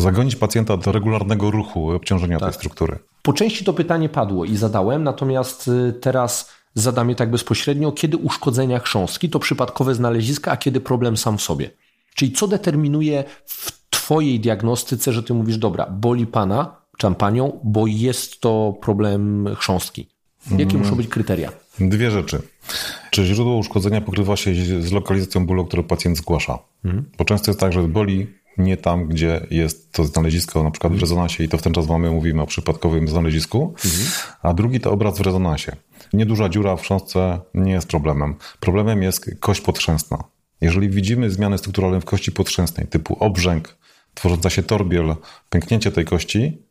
Zagonić pacjenta do regularnego ruchu, obciążenia tak. tej struktury. Po części to pytanie padło i zadałem, natomiast teraz zadam je tak bezpośrednio. Kiedy uszkodzenia chrząstki to przypadkowe znaleziska, a kiedy problem sam w sobie? Czyli co determinuje w twojej diagnostyce, że ty mówisz, dobra, boli pana, czy tam panią, bo jest to problem chrząstki? Jakie hmm. muszą być kryteria? Dwie rzeczy. Czy źródło uszkodzenia pokrywa się z lokalizacją bólu, który pacjent zgłasza? Hmm. Bo często jest tak, że boli nie tam, gdzie jest to znalezisko, na przykład w rezonansie i to w ten czas mamy, mówimy o przypadkowym znalezisku, mhm. a drugi to obraz w rezonansie. Nieduża dziura w chrząstce nie jest problemem. Problemem jest kość podchrzęstna. Jeżeli widzimy zmiany strukturalne w kości podchrzęstnej, typu obrzęk, tworząca się torbiel, pęknięcie tej kości,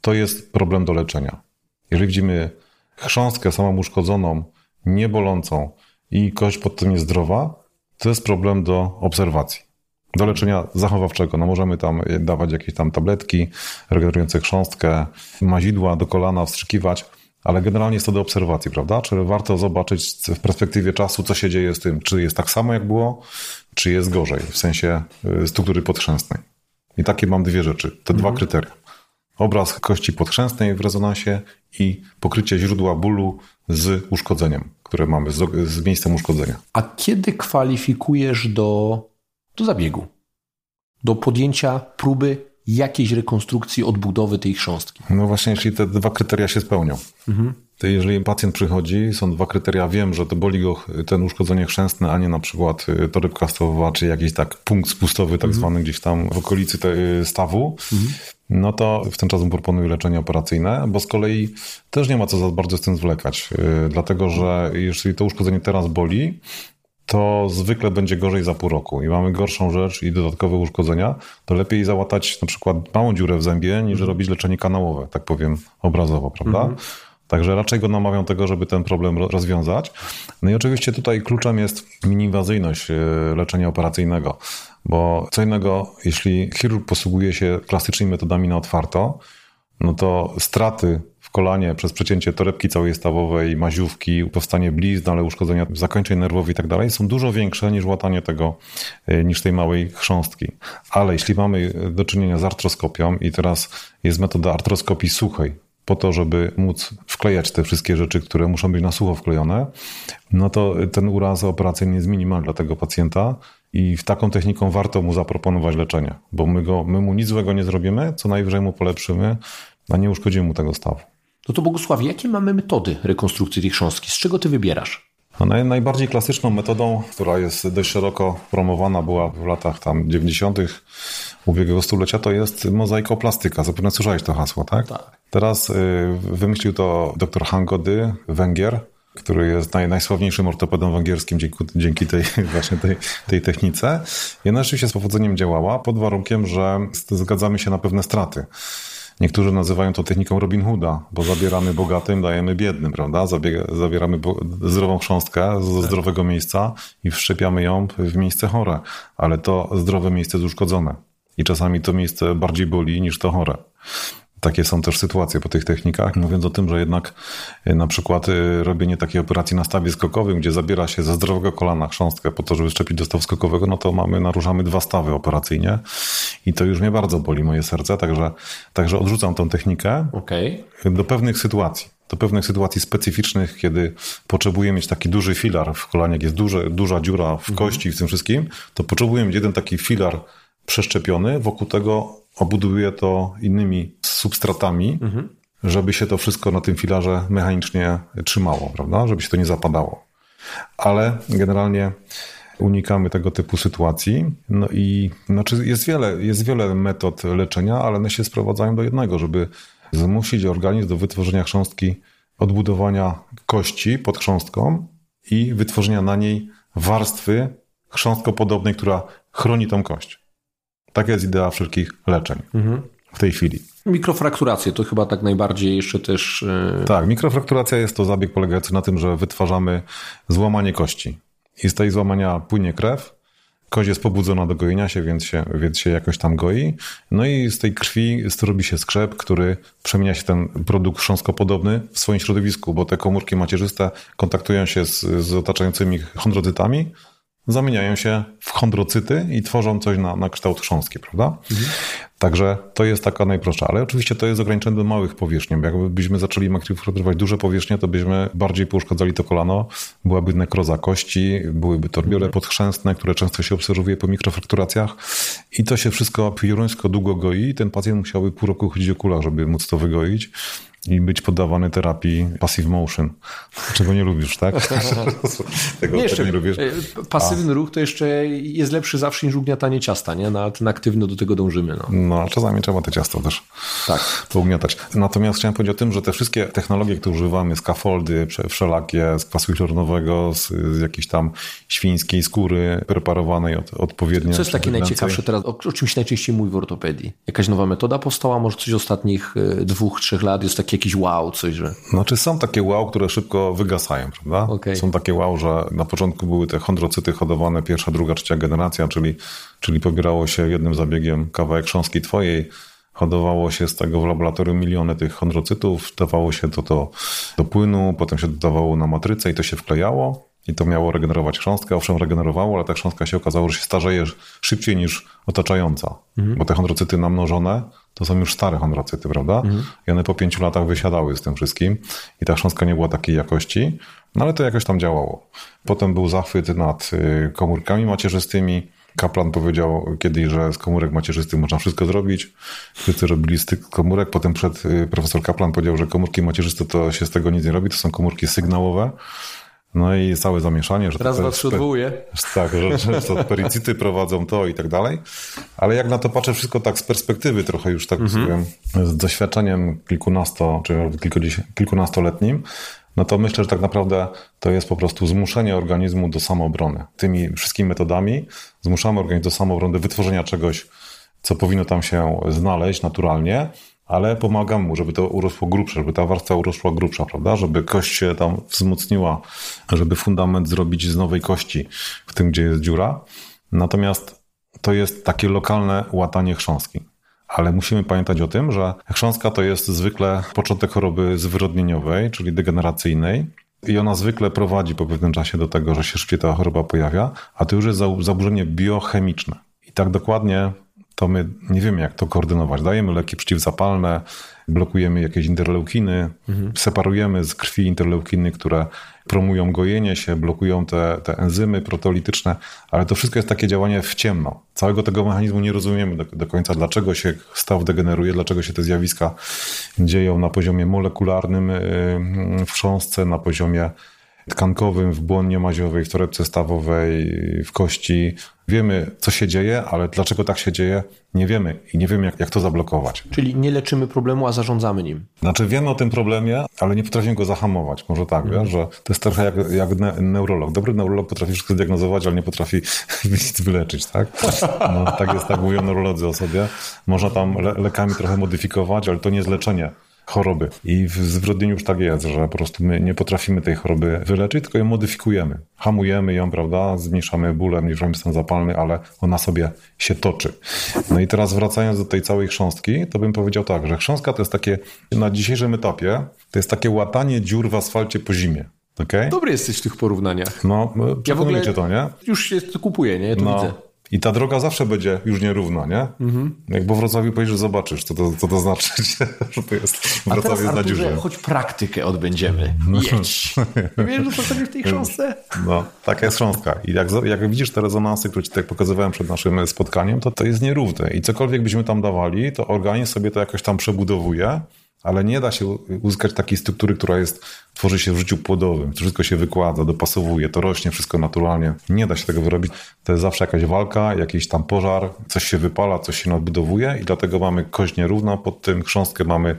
to jest problem do leczenia. Jeżeli widzimy chrząstkę samą uszkodzoną, niebolącą i kość pod tym jest zdrowa, to jest problem do obserwacji. Do leczenia zachowawczego. No możemy tam dawać jakieś tam tabletki regenerujące chrząstkę, mazidła do kolana, wstrzykiwać, ale generalnie jest to do obserwacji, prawda? Czy warto zobaczyć w perspektywie czasu, co się dzieje z tym, czy jest tak samo jak było, czy jest gorzej, w sensie struktury podchrzęstnej. I takie mam dwie rzeczy, te mhm. dwa kryteria. Obraz kości podchrzęstnej w rezonansie i pokrycie źródła bólu z uszkodzeniem, które mamy, z, z miejscem uszkodzenia. A kiedy kwalifikujesz do... do zabiegu, do podjęcia próby jakiejś rekonstrukcji, odbudowy tej chrząstki. No właśnie, jeśli te dwa kryteria się spełnią. Mhm. To jeżeli pacjent przychodzi, są dwa kryteria, wiem, że to boli go ten uszkodzenie chrzęstne, a nie na przykład torebka stawowa, czy jakiś tak punkt spustowy, tak mhm. zwany gdzieś tam w okolicy te, stawu, mhm. no to w ten czas proponuję leczenie operacyjne, bo z kolei też nie ma co za bardzo z tym zwlekać, dlatego że jeśli to uszkodzenie teraz boli, to zwykle będzie gorzej za pół roku i mamy gorszą rzecz i dodatkowe uszkodzenia, to lepiej załatać na przykład małą dziurę w zębie, niż robić leczenie kanałowe, tak powiem obrazowo, prawda? Mhm. Także raczej go namawiam tego, żeby ten problem rozwiązać. No i oczywiście tutaj kluczem jest miniwazyjność leczenia operacyjnego, bo co innego, jeśli chirurg posługuje się klasycznymi metodami na otwarto, no to straty w kolanie przez przecięcie torebki całej stawowej, maziówki, powstanie blizn, ale uszkodzenia zakończeń nerwowych i tak dalej są dużo większe niż łatanie tego, niż tej małej chrząstki. Ale jeśli mamy do czynienia z artroskopią i teraz jest metoda artroskopii suchej, po to, żeby móc wklejać te wszystkie rzeczy, które muszą być na sucho wklejone, no to ten uraz operacyjny jest minimalny dla tego pacjenta i w taką techniką warto mu zaproponować leczenie, bo my, go, my mu nic złego nie zrobimy, co najwyżej mu polepszymy, a nie uszkodzimy mu tego stawu. No to Bogusław, jakie mamy metody rekonstrukcji tej chrząstki? Z czego ty wybierasz? No naj, najbardziej klasyczną metodą, która jest dość szeroko promowana, była w latach tam dziewięćdziesiątych ubiegłego stulecia, to jest mozaikoplastyka. Zapewne słyszałeś to hasło, tak? Tak. Teraz y, wymyślił to doktor Hangody, Węgier, który jest naj, najsławniejszym ortopedą węgierskim dzięki, dzięki tej właśnie tej, tej technice. I ona rzeczywiście z powodzeniem działała, pod warunkiem, że zgadzamy się na pewne straty. Niektórzy nazywają to techniką Robin Hooda, bo zabieramy bogatym, dajemy biednym, prawda? Zabiega, zabieramy bo- zdrową chrząstkę ze zdrowego miejsca i wszczepiamy ją w miejsce chore, ale to zdrowe miejsce jest uszkodzone i czasami to miejsce bardziej boli niż to chore. Takie są też sytuacje po tych technikach, mówiąc o tym, że jednak na przykład robienie takiej operacji na stawie skokowym, gdzie zabiera się ze zdrowego kolana chrząstkę po to, żeby szczepić do stawu skokowego, no to mamy, naruszamy dwa stawy operacyjnie i to już mnie bardzo boli, moje serce, także, także odrzucam tą technikę okay. do pewnych sytuacji. do pewnych sytuacji specyficznych, kiedy potrzebuję mieć taki duży filar w kolanie, jak jest duże, duża dziura w kości i w tym wszystkim, to potrzebuję mieć jeden taki filar przeszczepiony, wokół tego obuduję to innymi substratami, mhm. żeby się to wszystko na tym filarze mechanicznie trzymało, prawda? Żeby się to nie zapadało. Ale generalnie unikamy tego typu sytuacji. No i znaczy jest wiele, jest wiele metod leczenia, ale one się sprowadzają do jednego, żeby zmusić organizm do wytworzenia chrząstki, odbudowania kości pod chrząstką i wytworzenia na niej warstwy chrząstkopodobnej, która chroni tą kość. Taka jest idea wszelkich leczeń mhm. w tej chwili. Mikrofrakturację to chyba tak najbardziej jeszcze też... Yy... Tak, mikrofrakturacja jest to zabieg polegający na tym, że wytwarzamy złamanie kości. I z tej złamania płynie krew, kość jest pobudzona do gojenia się więc, się, więc się jakoś tam goi. No i z tej krwi robi się skrzep, który przemienia się ten produkt chrząskopodobny w swoim środowisku, bo te komórki macierzyste kontaktują się z, z otaczającymi chondrocytami, zamieniają się w chondrocyty i tworzą coś na, na kształt chrząstki, prawda? Mhm. Także to jest taka najprostsza, ale oczywiście to jest ograniczone do małych powierzchni. Jakbyśmy zaczęli mikrofrakturować duże powierzchnie, to byśmy bardziej pouszkadzali to kolano, byłaby nekroza kości, byłyby torbiory mhm. podchrzęstne, które często się obserwuje po mikrofrakturacjach i to się wszystko pioruńsko długo goi. Ten pacjent musiałby pół roku chodzić o kulach, żeby móc to wygoić. I być poddawany terapii passive motion. Czego nie lubisz, tak? Tego nie, nie lubisz. Pasywny a. ruch to jeszcze jest lepszy zawsze niż ugniatanie ciasta, nie? Nawet ten aktywny do tego dążymy. No, no a czasami trzeba te ciasto też tak. pougniatać. Natomiast chciałem powiedzieć o tym, że te wszystkie technologie, które używamy, skafoldy wszelakie, z kwasu hialuronowego, z, z jakiejś tam świńskiej skóry preparowanej od, odpowiednio. Co jest takie najciekawsze teraz? O, o czymś najczęściej mówi w ortopedii. Jakaś nowa metoda powstała? Może coś z ostatnich dwóch, trzech lat jest takie jakiś wow, coś, że... Znaczy są takie wow, które szybko wygasają, prawda? Okay. Są takie wow, że na początku były te chondrocyty hodowane pierwsza, druga, trzecia generacja, czyli, czyli pobierało się jednym zabiegiem kawałek chrząstki twojej, hodowało się z tego w laboratorium miliony tych chondrocytów, dawało się to, to do płynu, potem się dodawało na matrycę i to się wklejało i to miało regenerować chrząstkę. Owszem, regenerowało, ale ta chrząstka się okazało, że się starzeje szybciej niż otaczająca, mhm. bo te chondrocyty namnożone to są już stare chondrocyty, prawda? Mhm. I one po pięciu latach wysiadały z tym wszystkim i ta chrząstka nie była takiej jakości, no ale to jakoś tam działało. Potem był zachwyt nad komórkami macierzystymi. Kaplan powiedział kiedyś, że z komórek macierzystych można wszystko zrobić. Wszyscy robili z tych komórek. Potem przed profesor Kaplan powiedział, że komórki macierzyste to się z tego nic nie robi, to są komórki sygnałowe. No i całe zamieszanie, że raz, dwa, trzy, odwołuje. Tak, że, że to pericyty prowadzą to i tak dalej. Ale jak na to patrzę, wszystko tak z perspektywy trochę już tak mm-hmm. powiem, z doświadczeniem kilkunasto, czy kilkunastoletnim, no to myślę, że tak naprawdę to jest po prostu zmuszenie organizmu do samoobrony. Tymi wszystkimi metodami zmuszamy organizm do samoobrony, do wytworzenia czegoś, co powinno tam się znaleźć naturalnie, ale pomagam mu, żeby to urosło grubsze, żeby ta warstwa urosła grubsza, prawda? Żeby kość się tam wzmocniła, żeby fundament zrobić z nowej kości w tym, gdzie jest dziura. Natomiast to jest takie lokalne łatanie chrząstki. Ale musimy pamiętać o tym, że chrząstka to jest zwykle początek choroby zwyrodnieniowej, czyli degeneracyjnej. I ona zwykle prowadzi po pewnym czasie do tego, że się szybciej ta choroba pojawia, a to już jest zaburzenie biochemiczne. I tak dokładnie... to my nie wiemy, jak to koordynować. Dajemy leki przeciwzapalne, blokujemy jakieś interleukiny, mhm. separujemy z krwi interleukiny, które promują gojenie się, blokują te, te enzymy proteolityczne, ale to wszystko jest takie działanie w ciemno. Całego tego mechanizmu nie rozumiemy do, do końca, dlaczego się staw degeneruje, dlaczego się te zjawiska dzieją na poziomie molekularnym w chrząstce, na poziomie tkankowym, w błonnie maziowej, w torebce stawowej, w kości. Wiemy, co się dzieje, ale dlaczego tak się dzieje, nie wiemy. I nie wiemy, jak, jak to zablokować. Czyli nie leczymy problemu, a zarządzamy nim. Znaczy wiemy o tym problemie, ale nie potrafimy go zahamować. Może tak, mm. wiesz, że to jest trochę jak, jak ne- neurolog. Dobry neurolog potrafi wszystko zdiagnozować, ale nie potrafi nic wyleczyć, tak? No, tak jest, tak mówią neurolodzy o sobie. Można tam le- lekami trochę modyfikować, ale to nie jest leczenie choroby. I w zwrodnieniu już tak jest, że po prostu my nie potrafimy tej choroby wyleczyć, tylko ją modyfikujemy. Hamujemy ją, prawda, zmniejszamy bóle, zmniejszamy stan zapalny, ale ona sobie się toczy. No i teraz wracając do tej całej chrząstki, to bym powiedział tak, że chrząstka to jest takie, na dzisiejszym etapie, to jest takie łatanie dziur w asfalcie po zimie. Okay? Dobry jesteś w tych porównaniach. No, ja w ogóle to, nie? Już się to kupuję, nie? Ja to no. widzę. I ta droga zawsze będzie już nierówna, nie? Mhm. Jak bo w Wrocławiu pojedziesz, zobaczysz, co to, co to znaczy, że to jest w Wrocławiu na dziurze. Choć praktykę odbędziemy. Jedź. Wiesz, co sobie w tej chrząstce? No, taka jest chrząstka. I jak, jak widzisz te rezonansy, które ci tak pokazywałem przed naszym spotkaniem, to to jest nierówne. I cokolwiek byśmy tam dawali, to organizm sobie to jakoś tam przebudowuje, ale nie da się uzyskać takiej struktury, która jest, tworzy się w życiu płodowym. Wszystko się wykłada, dopasowuje, to rośnie wszystko naturalnie. Nie da się tego wyrobić. To jest zawsze jakaś walka, jakiś tam pożar, coś się wypala, coś się nadbudowuje i dlatego mamy kość nierówną pod tym, chrząstkę mamy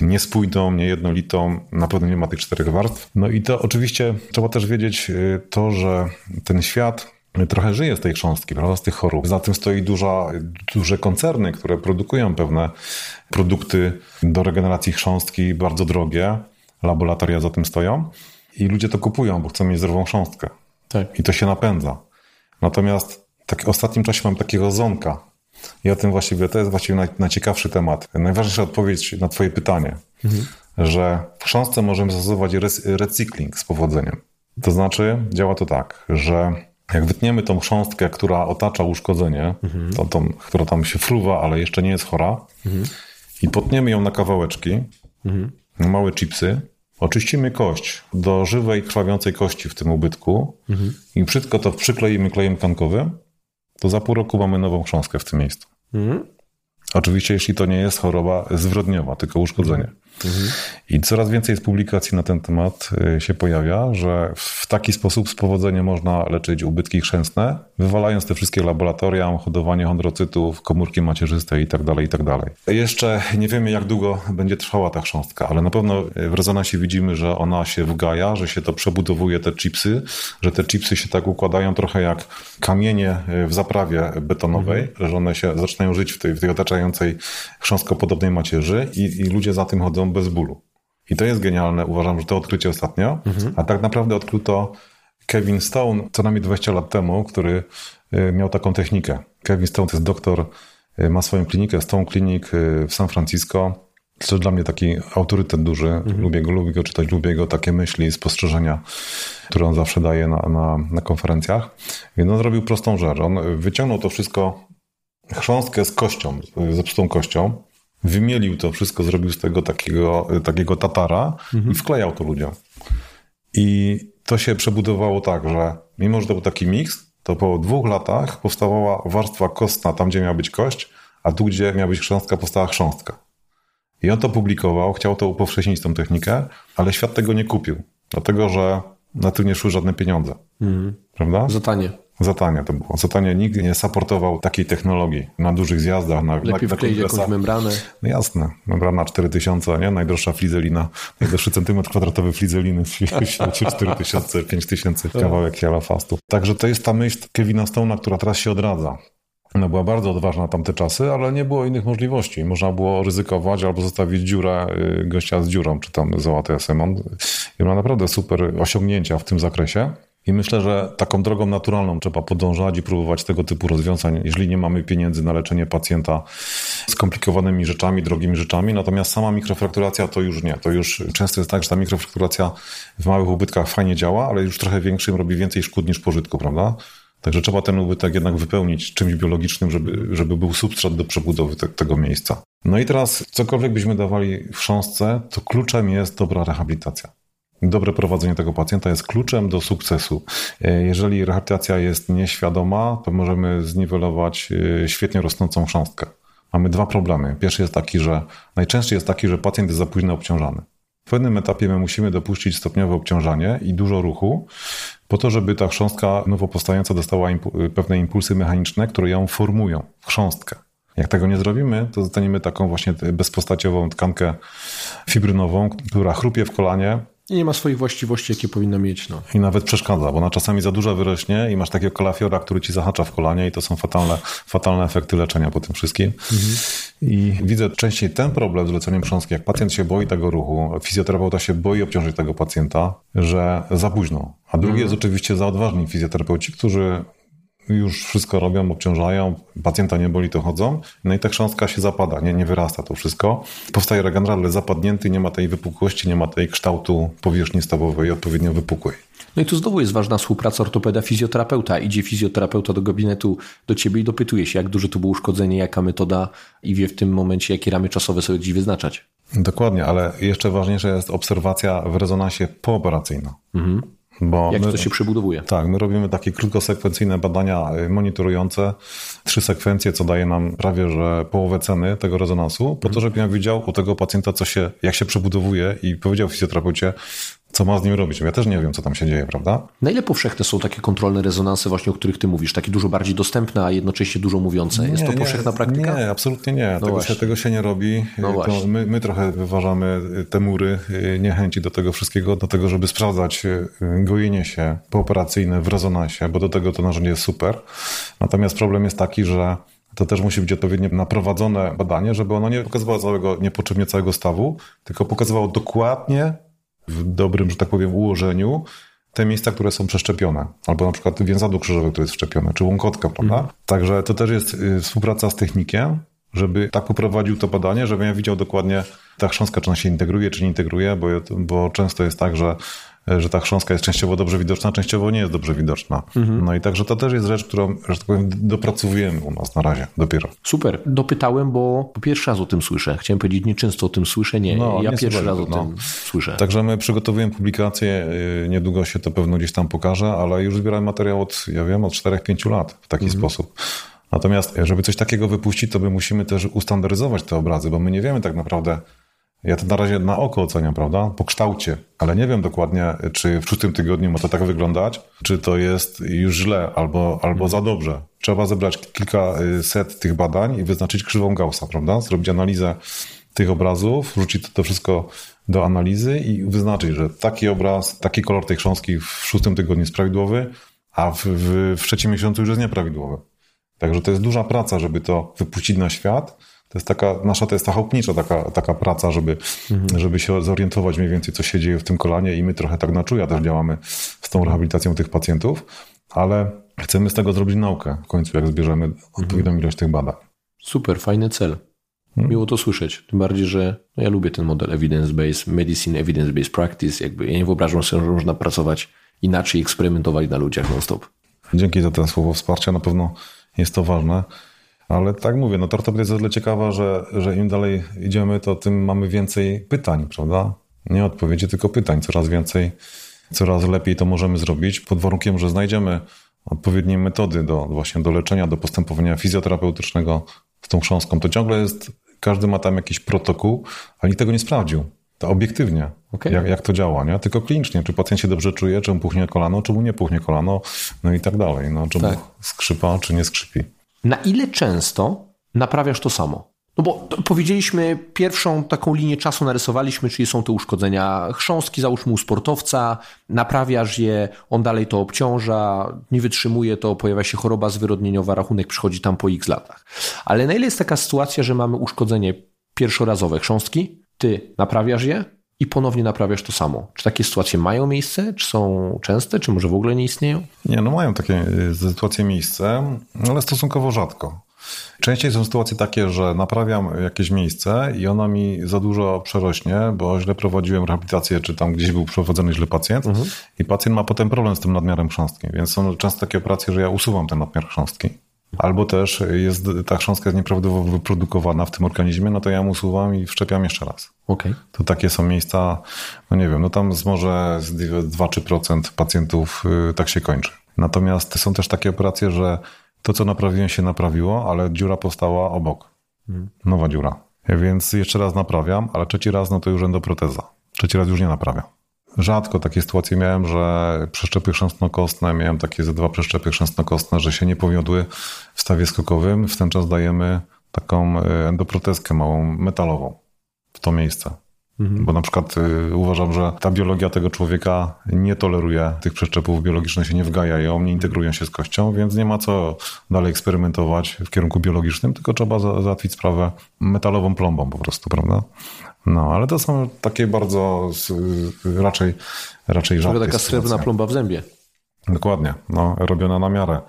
niespójną, niejednolitą, na pewno nie ma tych czterech warstw. No i to oczywiście trzeba też wiedzieć to, że ten świat trochę żyje z tej chrząstki, prawda, z tych chorób. Za tym stoi duża, duże koncerny, które produkują pewne produkty do regeneracji chrząstki, bardzo drogie. Laboratoria za tym stoją i ludzie to kupują, bo chcą mieć zdrową chrząstkę. Tak. I to się napędza. Natomiast tak, w ostatnim czasie mam takiego zonka i o tym właściwie, to jest właściwie naj, najciekawszy temat. Najważniejsza odpowiedź na twoje pytanie, mhm. że w chrząstce możemy zastosować recykling z powodzeniem. To znaczy, działa to tak, że jak wytniemy tą chrząstkę, która otacza uszkodzenie, mhm. tą, tą, która tam się fruwa, ale jeszcze nie jest chora, mhm. i potniemy ją na kawałeczki, mhm. na małe chipsy, oczyścimy kość do żywej, krwawiącej kości w tym ubytku mhm. i wszystko to przykleimy klejem tkankowym, to za pół roku mamy nową chrząstkę w tym miejscu. Mhm. Oczywiście, jeśli to nie jest choroba zwrodniowa, tylko uszkodzenie. Mhm. I coraz więcej z publikacji na ten temat się pojawia, że w taki sposób z powodzeniem można leczyć ubytki chrzęsne, wywalając te wszystkie laboratoria, hodowanie chondrocytów, komórki macierzyste itd., itd. Jeszcze nie wiemy, jak długo będzie trwała ta chrząstka, ale na pewno w rezonansie widzimy, że ona się wgaja, że się to przebudowuje, te chipsy, że te chipsy się tak układają trochę jak kamienie w zaprawie betonowej, mhm. że one się zaczynają żyć w tej, w tej otaczającej chrząstkopodobnej macierzy i, i ludzie za tym chodzą bez bólu. I to jest genialne, uważam, że to odkrycie ostatnio, mhm. a tak naprawdę odkryto Kevin Stone co najmniej dwadzieścia lat temu, który miał taką technikę. Kevin Stone to jest doktor, ma swoją klinikę, Stone Clinic w San Francisco. To dla mnie taki autorytet duży, mhm. lubię go, lubię go czytać, lubię go, takie myśli, spostrzeżenia, które on zawsze daje na, na, na konferencjach. Więc on zrobił prostą rzecz, on wyciągnął to wszystko, chrząstkę z kością, z zepsutą kością, wymielił to wszystko, zrobił z tego takiego, takiego tatara mhm. i wklejał to ludziom. I to się przebudowało tak, że mimo, że to był taki miks, to po dwóch latach powstawała warstwa kostna tam, gdzie miała być kość, a tu, gdzie miała być chrząstka, powstała chrząstka. I on to publikował, chciał to upowszechnić, tą technikę, ale świat tego nie kupił, dlatego że na tym nie szły żadne pieniądze. Mhm. Prawda? Za tanie. Za tanie to było. Za tanie nigdy nie supportował takiej technologii na dużych zjazdach. Na, lepiej na, na wkleić jakąś membranę. No jasne. Membrana cztery tysiące, nie? Najdroższa flizelina. Najdroższy centymetr kwadratowy flizeliny w świecie. cztery tysiące, pięć tysięcy kawałek hialofastu. Także to jest ta myśl Kevina Stone'a, która teraz się odradza. Ona była bardzo odważna tamte czasy, ale nie było innych możliwości. Można było ryzykować albo zostawić dziurę gościa z dziurą, czy tam z O A T S-em. I ma naprawdę super osiągnięcia w tym zakresie. I myślę, że taką drogą naturalną trzeba podążać i próbować tego typu rozwiązań, jeżeli nie mamy pieniędzy na leczenie pacjenta skomplikowanymi rzeczami, drogimi rzeczami. Natomiast sama mikrofrakturacja to już nie. To już często jest tak, że ta mikrofrakturacja w małych ubytkach fajnie działa, ale już trochę większym robi więcej szkód niż pożytku, prawda? Także trzeba ten ubytek jednak wypełnić czymś biologicznym, żeby, żeby był substrat do przebudowy te, tego miejsca. No i teraz cokolwiek byśmy dawali w chrząstce, to kluczem jest dobra rehabilitacja. Dobre prowadzenie tego pacjenta jest kluczem do sukcesu. Jeżeli rehabilitacja jest nieświadoma, to możemy zniwelować świetnie rosnącą chrząstkę. Mamy dwa problemy. Pierwszy jest taki, że najczęściej jest taki, że pacjent jest za późno obciążany. W pewnym etapie my musimy dopuścić stopniowe obciążanie i dużo ruchu po to, żeby ta chrząstka nowo powstająca dostała impu- pewne impulsy mechaniczne, które ją formują w chrząstkę. Jak tego nie zrobimy, to dostaniemy taką właśnie bezpostaciową tkankę fibrynową, która chrupie w kolanie, i nie ma swoich właściwości, jakie powinna mieć. No. I nawet przeszkadza, bo ona czasami za dużo wyrośnie i masz takiego kalafiora, który ci zahacza w kolanie i to są fatalne, fatalne efekty leczenia po tym wszystkim. Mhm. I widzę częściej ten problem z leceniem chrząstki, jak pacjent się boi tego ruchu, fizjoterapeuta się boi obciążyć tego pacjenta, że za późno. A drugi mhm. jest oczywiście za odważni fizjoterapeuci, którzy już wszystko robią, obciążają, pacjenta nie boli, to chodzą, no i ta chrząstka się zapada, nie, nie wyrasta to wszystko. Powstaje regeneral, ale zapadnięty, nie ma tej wypukłości, nie ma tej kształtu powierzchni stawowej odpowiednio wypukłej. No i tu znowu jest ważna współpraca ortopeda-fizjoterapeuta. Idzie fizjoterapeuta do gabinetu do ciebie i dopytuje się, jak duże to było uszkodzenie, jaka metoda i wie w tym momencie, jakie ramy czasowe sobie gdzieś wyznaczać. Dokładnie, ale jeszcze ważniejsza jest obserwacja w rezonansie pooperacyjna. Mhm. Bo jak my, to się przybudowuje. Tak, my robimy takie krótkosekwencyjne badania monitorujące, trzy sekwencje, co daje nam prawie że połowę ceny tego rezonansu, po to, żebym ja widział u tego pacjenta, co się, jak się przebudowuje i powiedział fizjoterapeucie, co ma z nim robić. Ja też nie wiem, co tam się dzieje, prawda? Na ile powszechne są takie kontrolne rezonanse właśnie, o których ty mówisz? Takie dużo bardziej dostępne, a jednocześnie dużo mówiące. Nie, jest to powszechna nie, praktyka? Nie, absolutnie nie. No tego, się, tego się nie robi. No to my, my trochę wyważamy te mury niechęci do tego wszystkiego, do tego, żeby sprawdzać gojenie się pooperacyjne w rezonansie, bo do tego to narzędzie jest super. Natomiast problem jest taki, że to też musi być odpowiednio naprowadzone badanie, żeby ono nie pokazywało całego, niepotrzebnie całego stawu, tylko pokazywało dokładnie w dobrym, że tak powiem, ułożeniu te miejsca, które są przeszczepione. Albo na przykład więzadło krzyżowe, które jest wszczepione, czy łąkotka, prawda? Mm. Także to też jest współpraca z technikiem, żeby tak poprowadził to badanie, żebym ja widział dokładnie ta chrząstka, czy ona się integruje, czy nie integruje, bo, bo często jest tak, że, że ta chrząstka jest częściowo dobrze widoczna, częściowo nie jest dobrze widoczna. Mhm. No i także to też jest rzecz, którą, że tak powiem, dopracowujemy u nas na razie dopiero. Super. Dopytałem, bo pierwszy raz o tym słyszę. Chciałem powiedzieć, nie często o tym słyszę, nie. No, ja nie pierwszy raz o no. tym słyszę. Także my przygotowujemy publikację, niedługo się to pewno gdzieś tam pokaże, ale już zbieramy materiał od, ja wiem, od czterech do pięciu lat w taki mhm. sposób. Natomiast, żeby coś takiego wypuścić, to my musimy też ustandaryzować te obrazy, bo my nie wiemy tak naprawdę, ja to na razie na oko oceniam, prawda, po kształcie, ale nie wiem dokładnie, czy w szóstym tygodniu ma to tak wyglądać, czy to jest już źle albo, albo za dobrze. Trzeba zebrać kilkaset tych badań i wyznaczyć krzywą Gaussa, prawda, zrobić analizę tych obrazów, wrzucić to wszystko do analizy i wyznaczyć, że taki obraz, taki kolor tej chrząstki w szóstym tygodniu jest prawidłowy, a w, w, w trzecim miesiącu już jest nieprawidłowy. Także to jest duża praca, żeby to wypuścić na świat. To jest taka, nasza to jest ta chałupnicza taka, taka praca, żeby, mhm. żeby się zorientować mniej więcej, co się dzieje w tym kolanie i my trochę tak na czuja też działamy z tą rehabilitacją tych pacjentów, ale chcemy z tego zrobić naukę w końcu, jak zbierzemy mhm. odpowiednią ilość tych badań. Super, fajny cel. Miło to słyszeć, tym bardziej, że no ja lubię ten model evidence-based medicine, evidence-based practice, jakby ja nie wyobrażam sobie, że można pracować inaczej, eksperymentować na ludziach non stop. Dzięki za to słowo wsparcia, na pewno jest to ważne, ale tak mówię, no ta ortopedia jest o tyle ciekawa, że, że im dalej idziemy, to tym mamy więcej pytań, prawda? Nie odpowiedzi, tylko pytań. Coraz więcej, coraz lepiej to możemy zrobić, pod warunkiem, że znajdziemy odpowiednie metody do właśnie do leczenia, do postępowania fizjoterapeutycznego z tą chrząstką. To ciągle jest, każdy ma tam jakiś protokół, ale nikt tego nie sprawdził. To obiektywnie, okay. jak, jak to działa, nie? Tylko klinicznie, czy pacjent się dobrze czuje, czy mu puchnie kolano, czy mu nie puchnie kolano, no i tak dalej, no, czy tak. mu skrzypa, czy nie skrzypi. Na ile często naprawiasz to samo? No bo to powiedzieliśmy, pierwszą taką linię czasu narysowaliśmy, czyli są te uszkodzenia chrząstki, załóżmy u sportowca, naprawiasz je, on dalej to obciąża, nie wytrzymuje to, pojawia się choroba zwyrodnieniowa, rachunek przychodzi tam po x latach. Ale na ile jest taka sytuacja, że mamy uszkodzenie pierwszorazowe chrząstki, ty naprawiasz je i ponownie naprawiasz to samo. Czy takie sytuacje mają miejsce? Czy są częste? Czy może w ogóle nie istnieją? Nie, no mają takie sytuacje miejsce, ale stosunkowo rzadko. Częściej są sytuacje takie, że naprawiam jakieś miejsce i ono mi za dużo przerośnie, bo źle prowadziłem rehabilitację, czy tam gdzieś był prowadzony źle pacjent mhm. i pacjent ma potem problem z tym nadmiarem chrząstki. Więc są często takie operacje, że ja usuwam ten nadmiar chrząstki. Albo też jest, ta chrząstka jest nieprawidłowo wyprodukowana w tym organizmie, no to ja mu usuwam i wszczepiam jeszcze raz. Okay. To takie są miejsca, no nie wiem, no tam z może dwa do trzech procent pacjentów tak się kończy. Natomiast są też takie operacje, że to, co naprawiłem, się naprawiło, ale dziura powstała obok. Nowa dziura. Więc jeszcze raz naprawiam, ale trzeci raz no to już endoproteza. Trzeci raz już nie naprawiam. Rzadko takie sytuacje miałem, że przeszczepy chrzęstnokostne, miałem takie ze dwa przeszczepy chrzęstnokostne, że się nie powiodły w stawie skokowym. W ten czas dajemy taką endoprotezkę małą, metalową w to miejsce. Mhm. Bo na przykład y, uważam, że ta biologia tego człowieka nie toleruje tych przeszczepów, biologiczne się nie wgajają, nie integrują się z kością, więc nie ma co dalej eksperymentować w kierunku biologicznym, tylko trzeba za- załatwić sprawę metalową plombą po prostu, prawda? No, ale to są takie bardzo y, raczej raczej rzadkie taka sytuacja. Srebrna plomba w zębie. Dokładnie, no, robiona na miarę.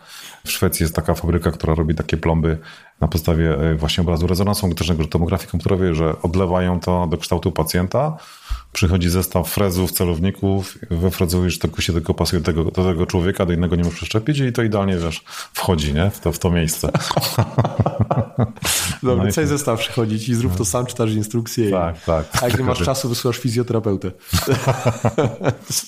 W Szwecji jest taka fabryka, która robi takie plomby na podstawie właśnie obrazu rezonansu magnetycznego, tomografii komputerowej, że odlewają to do kształtu pacjenta, przychodzi zestaw frezów, celowników, wyfrezujesz, że tylko się tylko pasuje do tego, do tego człowieka, do innego nie możesz przeszczepić i to idealnie, wiesz, wchodzi, nie? W to, w to miejsce. Dobry, no cały i... zestaw przychodzić i zrób to sam, czytasz instrukcje. Tak, i... tak. A jak nie masz czasu, wysłuchasz fizjoterapeutę.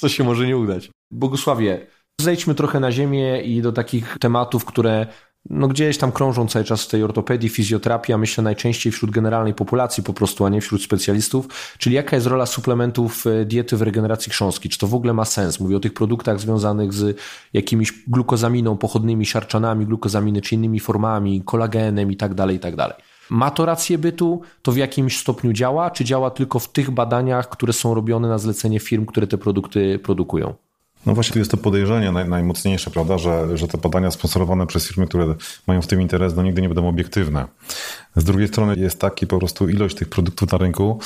To się może nie udać. Bogusławie, zejdźmy trochę na ziemię i do takich tematów, które no gdzieś tam krążą cały czas w tej ortopedii, fizjoterapia, myślę najczęściej wśród generalnej populacji po prostu, a nie wśród specjalistów. Czyli jaka jest rola suplementów diety w regeneracji chrząstki? Czy to w ogóle ma sens? Mówię o tych produktach związanych z jakimiś glukozaminą, pochodnymi siarczanami glukozaminy, czy innymi formami, kolagenem i tak dalej, i tak dalej. Ma to rację bytu? To w jakimś stopniu działa? Czy działa tylko w tych badaniach, które są robione na zlecenie firm, które te produkty produkują? No właśnie tu jest to podejrzenie naj, najmocniejsze, prawda, że, że te badania sponsorowane przez firmy, które mają w tym interes, no nigdy nie będą obiektywne. Z drugiej strony jest taki po prostu ilość tych produktów na rynku,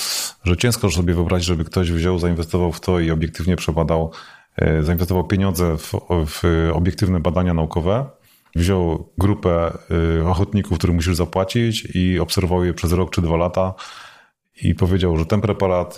że ciężko sobie wyobrazić, żeby ktoś wziął, zainwestował w to i obiektywnie przebadał, zainwestował pieniądze w, w obiektywne badania naukowe, wziął grupę ochotników, których musisz zapłacić i obserwował je przez rok czy dwa lata. I powiedział, że ten preparat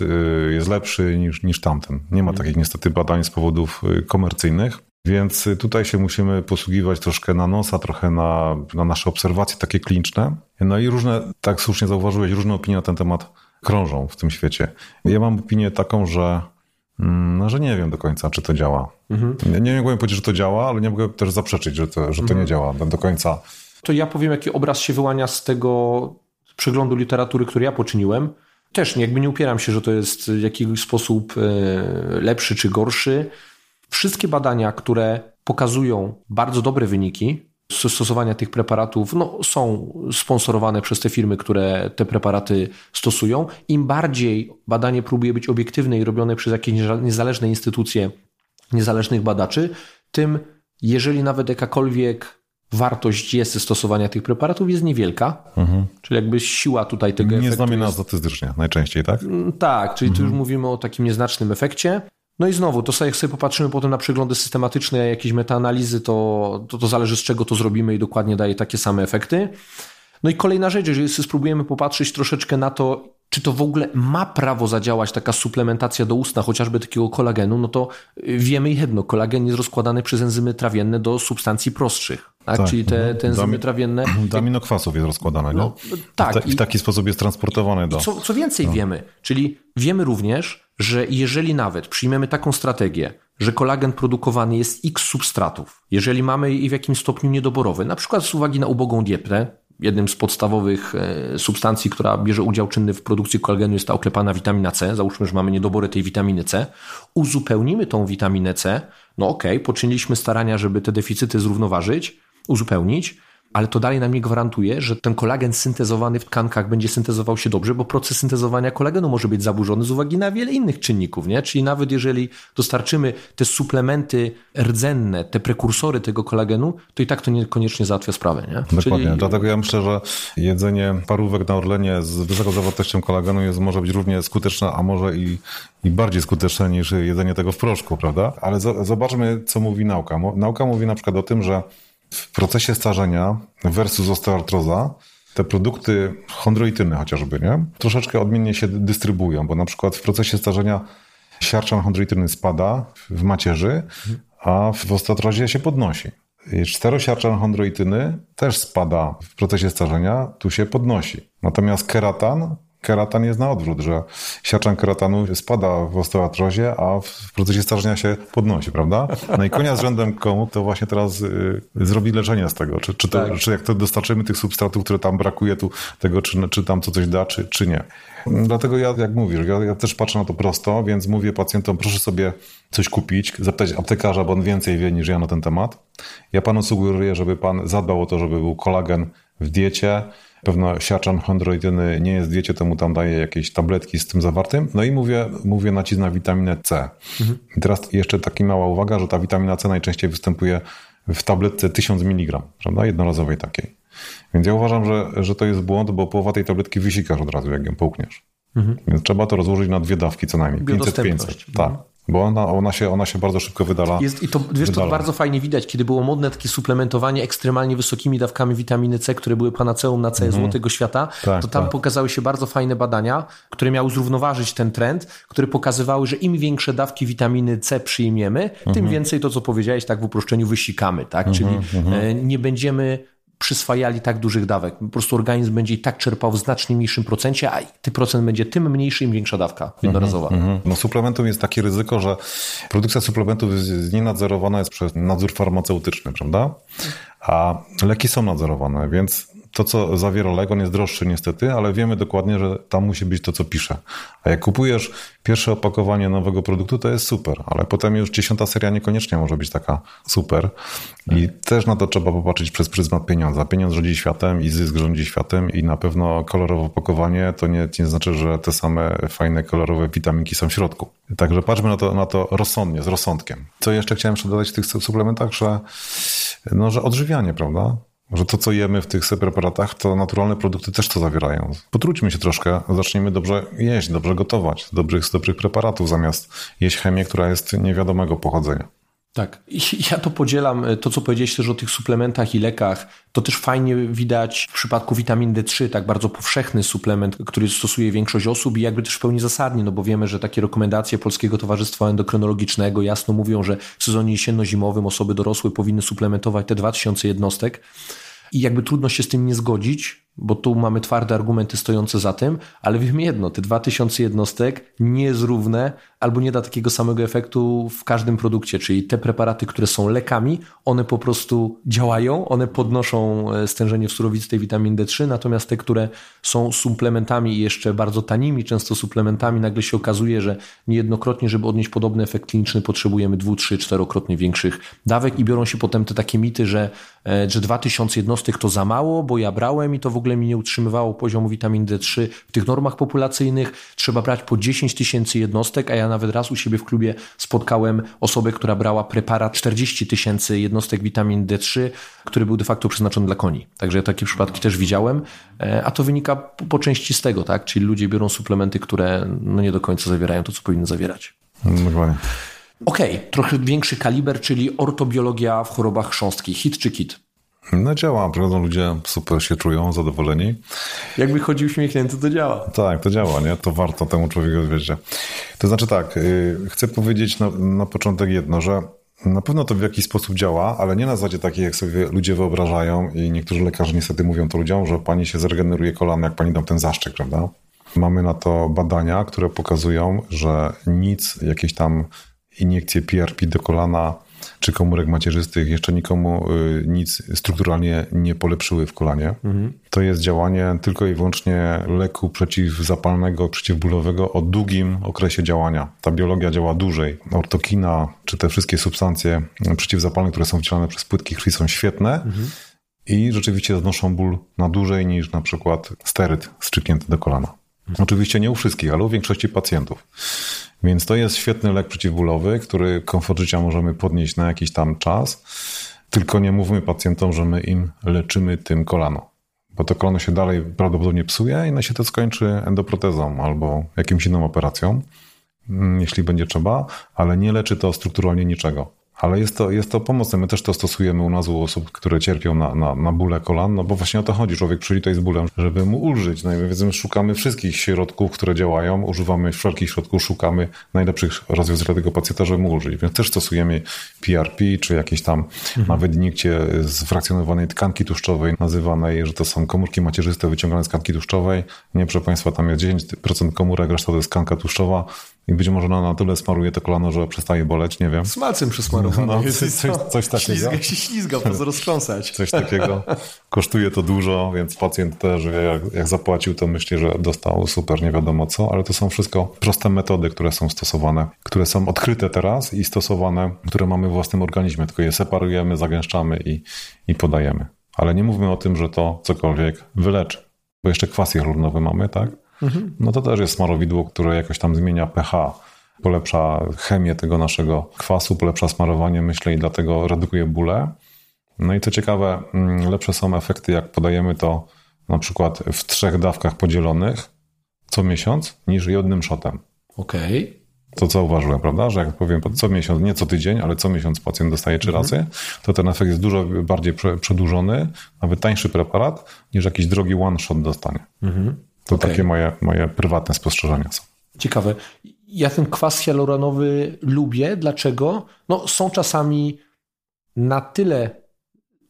jest lepszy niż, niż tamten. Nie ma takich niestety badań z powodów komercyjnych, więc tutaj się musimy posługiwać troszkę na nosa, trochę na, na nasze obserwacje takie kliniczne. No i różne, tak słusznie zauważyłeś, różne opinie na ten temat krążą w tym świecie. Ja mam opinię taką, że, no, że nie wiem do końca, czy to działa. Mhm. Nie, nie mogłem powiedzieć, że to działa, ale nie mogę też zaprzeczyć, że to, że to mhm. nie działa do końca. To ja powiem, jaki obraz się wyłania z tego przeglądu literatury, który ja poczyniłem. Też jakby nie upieram się, że to jest w jakiś sposób lepszy czy gorszy. Wszystkie badania, które pokazują bardzo dobre wyniki stosowania tych preparatów, no, są sponsorowane przez te firmy, które te preparaty stosują. Im bardziej badanie próbuje być obiektywne i robione przez jakieś niezależne instytucje, niezależnych badaczy, tym jeżeli nawet jakakolwiek wartość jest stosowania tych preparatów jest niewielka, mhm. czyli jakby siła tutaj tego nie efektu. Nie znamy jest... statystycznie najczęściej, tak? Tak, czyli mhm. tu już mówimy o takim nieznacznym efekcie. No i znowu, to jak sobie popatrzymy potem na przeglądy systematyczne, jakieś metaanalizy, to, to to zależy z czego to zrobimy i dokładnie daje takie same efekty. No i kolejna rzecz, jeżeli spróbujemy popatrzeć troszeczkę na to, czy to w ogóle ma prawo zadziałać taka suplementacja do ustna, chociażby takiego kolagenu, no to wiemy jedno, kolagen jest rozkładany przez enzymy trawienne do substancji prostszych. Tak? Tak. Czyli te, te enzymy Dami, trawienne... Do aminokwasów jest rozkładane, no, nie? Tak. I w, ta, i w taki sposób jest transportowane do... Co, co więcej no. wiemy, czyli wiemy również, że jeżeli nawet przyjmiemy taką strategię, że kolagen produkowany jest x substratów, jeżeli mamy i w jakimś stopniu niedoborowy, na przykład z uwagi na ubogą dietę, jednym z podstawowych substancji, która bierze udział czynny w produkcji kolagenu jest ta oklepana witamina C. Załóżmy, że mamy niedobory tej witaminy C. Uzupełnimy tą witaminę C. No okej, okay, poczyniliśmy starania, żeby te deficyty zrównoważyć, uzupełnić, ale to dalej nam nie gwarantuje, że ten kolagen syntezowany w tkankach będzie syntezował się dobrze, bo proces syntezowania kolagenu może być zaburzony z uwagi na wiele innych czynników, nie? Czyli nawet jeżeli dostarczymy te suplementy rdzenne, te prekursory tego kolagenu, to i tak to niekoniecznie załatwia sprawę, nie? Dokładnie. Czyli... Dlatego ja myślę, że jedzenie parówek na Orlenie z wysoką zawartością kolagenu jest, może być równie skuteczne, a może i, i bardziej skuteczne niż jedzenie tego w proszku, prawda? Ale z- zobaczmy, co mówi nauka. Nauka mówi na przykład o tym, że w procesie starzenia versus osteoartroza te produkty chondroityny chociażby, nie? Troszeczkę odmiennie się dystrybuują, bo na przykład w procesie starzenia siarczan chondroityny spada w macierzy, a w osteoartrozie się podnosi. Czterosiarczan chondroityny też spada w procesie starzenia, tu się podnosi. Natomiast keratan, keratan jest na odwrót, że siarczan keratanu spada w osteoartrozie, a w procesie starzenia się podnosi, prawda? No i konia z rzędem komu to właśnie teraz y, zrobi leczenie z tego. Czy, czy, to, tak. czy jak to dostarczymy tych substratów, które tam brakuje, tu tego, czy, czy tam co coś da, czy, czy nie. Dlatego ja, jak mówisz, ja, ja też patrzę na to prosto, więc mówię pacjentom, proszę sobie coś kupić, zapytać aptekarza, bo on więcej wie niż ja na ten temat. Ja panu sugeruję, żeby pan zadbał o to, żeby był kolagen w diecie, pewno siarczan chondroityny nie jest w diecie, to mu tam daje jakieś tabletki z tym zawartym. No i mówię, mówię nacisk na witaminę C. Mhm. I teraz jeszcze taka mała uwaga, że ta witamina C najczęściej występuje w tabletce tysiąc miligramów, prawda? Jednorazowej takiej. Więc ja uważam, że, że to jest błąd, bo połowa tej tabletki wysikasz od razu, jak ją połkniesz. Mhm. Więc trzeba to rozłożyć na dwie dawki co najmniej. pięćset pięćset. Tak. Bo ona, ona, się, ona się bardzo szybko wydala. Jest, I to, wiesz, wydala. to bardzo fajnie widać, kiedy było modne takie suplementowanie ekstremalnie wysokimi dawkami witaminy C, które były panaceum na całe mm-hmm. złotego świata, tak, to tam tak. pokazały się bardzo fajne badania, które miały zrównoważyć ten trend, które pokazywały, że im większe dawki witaminy C przyjmiemy, mm-hmm. tym więcej to, co powiedziałeś, tak w uproszczeniu wysikamy, tak? Mm-hmm, czyli mm-hmm. nie będziemy przyswajali tak dużych dawek. Po prostu organizm będzie i tak czerpał w znacznie mniejszym procencie, a ten procent będzie tym mniejszy, im większa dawka jednorazowa. Mm-hmm. No, suplementom jest takie ryzyko, że produkcja suplementów jest nienadzorowana jest przez nadzór farmaceutyczny, prawda? A leki są nadzorowane, więc to, co zawiera lek, on jest droższy niestety, ale wiemy dokładnie, że tam musi być to, co pisze. A jak kupujesz pierwsze opakowanie nowego produktu, to jest super, ale potem już dziesiąta seria niekoniecznie może być taka super. I też na to trzeba popatrzeć przez pryzmat pieniądza. Pieniądz rządzi światem i zysk rządzi światem i na pewno kolorowe opakowanie to nie, nie znaczy, że te same fajne, kolorowe witaminki są w środku. Także patrzmy na to, na to rozsądnie, z rozsądkiem. Co jeszcze chciałem jeszcze dodać w tych suplementach, że, no, że odżywianie, prawda? Że to, co jemy w tych preparatach, to naturalne produkty też to zawierają. Potrójmy się troszkę, zaczniemy dobrze jeść, dobrze gotować, z dobrych, z dobrych preparatów, zamiast jeść chemię, która jest niewiadomego pochodzenia. Tak. Ja to podzielam. To, co powiedzieliście też o tych suplementach i lekach, to też fajnie widać w przypadku witaminy D trzy, tak bardzo powszechny suplement, który stosuje większość osób i jakby też w pełni zasadnie, no bo wiemy, że takie rekomendacje Polskiego Towarzystwa Endokrynologicznego jasno mówią, że w sezonie jesienno-zimowym osoby dorosłe powinny suplementować te dwa tysiące jednostek i jakby trudno się z tym nie zgodzić, bo tu mamy twarde argumenty stojące za tym, ale wiemy jedno, te dwa tysiące jednostek nie jest równe albo nie da takiego samego efektu w każdym produkcie, czyli te preparaty, które są lekami, one po prostu działają, one podnoszą stężenie w surowistej witaminy D trzy, natomiast te, które są suplementami i jeszcze bardzo tanimi, często suplementami, nagle się okazuje, że niejednokrotnie, żeby odnieść podobny efekt kliniczny, potrzebujemy dwu, trzy, czterokrotnie większych dawek i biorą się potem te takie mity, że, że dwa tysiące jednostek to za mało, bo ja brałem i to w ogóle mi nie utrzymywało poziomu witaminy D trzy w tych normach populacyjnych, trzeba brać po dziesięć tysięcy jednostek, a ja nawet raz u siebie w klubie spotkałem osobę, która brała preparat czterdzieści tysięcy jednostek witaminy D trzy, który był de facto przeznaczony dla koni. Także ja takie przypadki też widziałem, a to wynika po, po części z tego, tak? Czyli ludzie biorą suplementy, które no nie do końca zawierają to, co powinny zawierać. Dokładnie. Okej, okay, trochę większy kaliber, czyli ortobiologia w chorobach chrząstkich. Hit czy kit? No działa, prawda? Ludzie super się czują, zadowoleni. Jakby chodził uśmiechnięty, to działa. Tak, to działa, nie? To warto temu człowiekowi wierzyć. To znaczy tak, yy, chcę powiedzieć na, na początek jedno, że na pewno to w jakiś sposób działa, ale nie na zasadzie takiej, jak sobie ludzie wyobrażają i niektórzy lekarze niestety mówią to ludziom, że pani się zregeneruje kolano, jak pani dam ten zaszczyk, prawda? Mamy na to badania, które pokazują, że nic, jakieś tam iniekcje P R P do kolana czy komórek macierzystych jeszcze nikomu nic strukturalnie nie polepszyły w kolanie. Mhm. To jest działanie tylko i wyłącznie leku przeciwzapalnego, przeciwbólowego o długim okresie działania. Ta biologia działa dłużej. Ortokina, czy te wszystkie substancje przeciwzapalne, które są wcielane przez płytki krwi, są świetne mhm. i rzeczywiście znoszą ból na dłużej niż na przykład steryt strzyknięty do kolana. Mhm. Oczywiście nie u wszystkich, ale u większości pacjentów. Więc to jest świetny lek przeciwbólowy, który komfort życia możemy podnieść na jakiś tam czas. Tylko nie mówmy pacjentom, że my im leczymy tym kolano. Bo to kolano się dalej prawdopodobnie psuje i na się to skończy endoprotezą albo jakimś inną operacją, jeśli będzie trzeba, ale nie leczy to strukturalnie niczego. Ale jest to, jest to pomocne. My też to stosujemy u nas u osób, które cierpią na, na, na bóle kolan, no bo właśnie o to chodzi. Człowiek przylituje z bólem, żeby mu ulżyć. No i więc my szukamy wszystkich środków, które działają, używamy wszelkich środków, szukamy najlepszych rozwiązań dla tego pacjenta, żeby mu ulżyć. Więc też stosujemy P R P, czy jakieś tam mhm. nawet nikcie z frakcjonowanej tkanki tłuszczowej, nazywanej, że to są komórki macierzyste wyciągane z tkanki tłuszczowej. Nie, proszę Państwa, tam jest dziesięć procent komórek, reszta to jest tkanka tłuszczowa. I być może ona na tyle smaruje to kolano, że przestaje boleć, nie wiem. Smalcem przysmarowane. No, no, coś, coś, coś takiego. Ślizga się ślizga, po co roztrząsać. Coś takiego. Kosztuje to dużo, więc pacjent też wie, jak, jak zapłacił, to myśli, że dostał super, nie wiadomo co. Ale to są wszystko proste metody, które są stosowane, które są odkryte teraz i stosowane, które mamy w własnym organizmie. Tylko je separujemy, zagęszczamy i, i podajemy. Ale nie mówmy o tym, że to cokolwiek wyleczy. Bo jeszcze kwas hialuronowy mamy, tak? Mhm. No to też jest smarowidło, które jakoś tam zmienia pH, polepsza chemię tego naszego kwasu, polepsza smarowanie, myślę, i dlatego redukuje bóle. No i co ciekawe, lepsze są efekty, jak podajemy to na przykład w trzech dawkach podzielonych co miesiąc, niż jednym szotem. Okej. Okay. to zauważyłem, prawda, że jak powiem co miesiąc, nie co tydzień, ale co miesiąc pacjent dostaje trzy razy, to ten efekt jest dużo bardziej przedłużony, nawet tańszy preparat, niż jakiś drogi one shot dostanie. Mhm. To okay. Takie moje, moje prywatne spostrzeżenia są. Ciekawe. Ja ten kwas hialuronowy lubię. Dlaczego? No, są czasami na tyle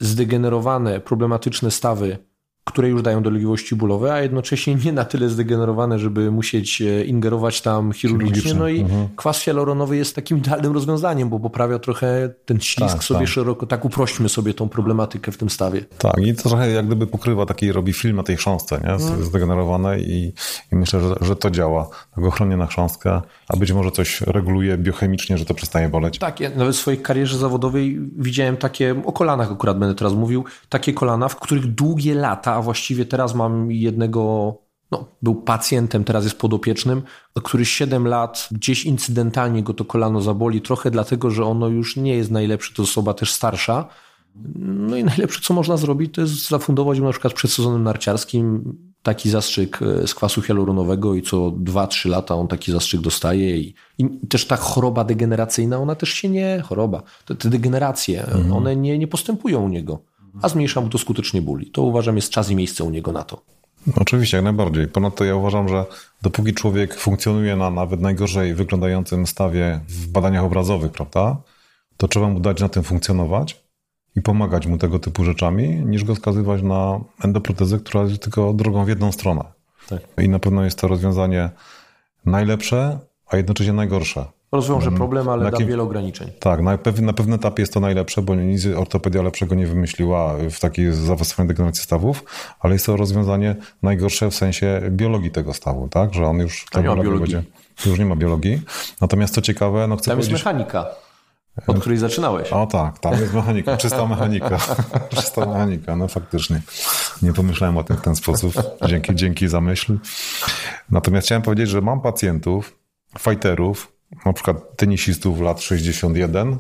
zdegenerowane, problematyczne stawy, które już dają dolegliwości bólowe, a jednocześnie nie na tyle zdegenerowane, żeby musieć ingerować tam chirurgicznie. No i mhm. kwas hialuronowy jest takim idealnym rozwiązaniem, bo poprawia trochę ten ślizg tak, sobie tak. szeroko. Tak uprośćmy sobie tą problematykę w tym stawie. Tak, i to trochę jak gdyby pokrywa taki, robi film na tej chrząstce, nie? Mhm. Zdegenerowane i, i myślę, że, że to działa. Tak ochronie na chrząstkę, a być może coś reguluje biochemicznie, że to przestanie boleć. Tak, ja nawet w swojej karierze zawodowej widziałem takie, o kolanach akurat będę teraz mówił, takie kolana, w których długie lata, a właściwie teraz mam jednego, no, był pacjentem, teraz jest podopiecznym, który siedem lat gdzieś incydentalnie go to kolano zaboli, trochę dlatego, że ono już nie jest najlepsze, to osoba też starsza. No i najlepsze, co można zrobić, to jest zafundować mu na przykład przed sezonem narciarskim taki zastrzyk z kwasu hialuronowego i co dwa trzy lata on taki zastrzyk dostaje i, i też ta choroba degeneracyjna, ona też się nie, choroba, te, te degeneracje, mhm. one nie, nie postępują u niego. A zmniejsza mu to skutecznie ból. To uważam jest czas i miejsce u niego na to. Oczywiście, jak najbardziej. Ponadto ja uważam, że dopóki człowiek funkcjonuje na nawet najgorzej wyglądającym stawie w badaniach obrazowych, prawda, to trzeba mu dać na tym funkcjonować i pomagać mu tego typu rzeczami, niż go skazywać na endoprotezę, która jest tylko drogą w jedną stronę. Tak. I na pewno jest to rozwiązanie najlepsze, a jednocześnie najgorsze. Rozwiąże problem, ale da wiele ograniczeń. Tak, na, pew, na pewnym etapie jest to najlepsze, bo nic ortopedia lepszego nie wymyśliła w takiej zaawansowanej degeneracji stawów, ale jest to rozwiązanie najgorsze w sensie biologii tego stawu, tak? Że on już... Nie ma biologii. Będzie, już nie ma biologii. Natomiast co ciekawe... No chcę tam jest mechanika, od której zaczynałeś. O tak, tam jest mechanika, czysta mechanika. czysta mechanika, no faktycznie. Nie pomyślałem o tym w ten sposób. Dzięki, dzięki za myśl. Natomiast chciałem powiedzieć, że mam pacjentów, fajterów, na przykład tenisistów lat sześćdziesiąt jeden,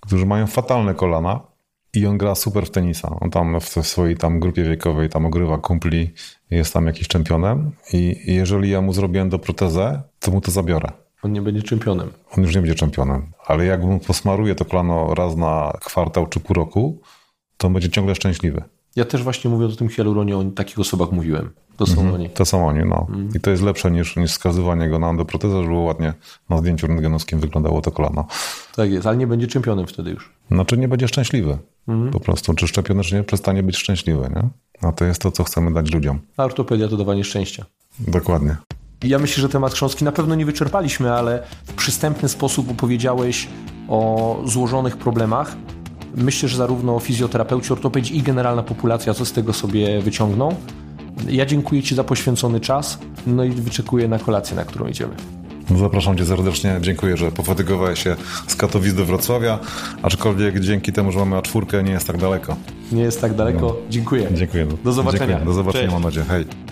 którzy mają fatalne kolana i on gra super w tenisa. On tam w swojej tam grupie wiekowej tam ogrywa kumpli, jest tam jakiś czempionem i jeżeli ja mu zrobię endoprotezę, to mu to zabiorę. On nie będzie czempionem. On już nie będzie czempionem, ale jak mu posmaruje to kolano raz na kwartał czy pół roku, to on będzie ciągle szczęśliwy. Ja też właśnie mówiąc o tym hialuronie, o takich osobach mówiłem. To są mm-hmm. oni. To są oni, no. Mm. I to jest lepsze niż, niż skazywanie go na endoprotezę, żeby ładnie na zdjęciu rentgenowskim wyglądało to kolano. Tak jest, ale nie będzie czempionem wtedy już. Znaczy nie będzie szczęśliwy. Mm. Po prostu, czy szczepiony, czy nie, przestanie być szczęśliwy, nie? A to jest to, co chcemy dać ludziom. A ortopedia to dawanie szczęścia. Dokładnie. Ja myślę, że temat chrząstki na pewno nie wyczerpaliśmy, ale w przystępny sposób opowiedziałeś o złożonych problemach. Myślę, że zarówno fizjoterapeuci, ortopedzi i generalna populacja co z tego sobie wyciągną. Ja dziękuję Ci za poświęcony czas, no i wyczekuję na kolację, na którą idziemy. Zapraszam Cię serdecznie, dziękuję, że pofadygowałeś się z Katowic do Wrocławia, aczkolwiek dzięki temu, że mamy A czwórkę, nie jest tak daleko. Nie jest tak daleko, no. Dziękuję. Dziękuję. Do zobaczenia. Dziękuję. Do zobaczenia, Cześć. Mam nadzieję. Hej.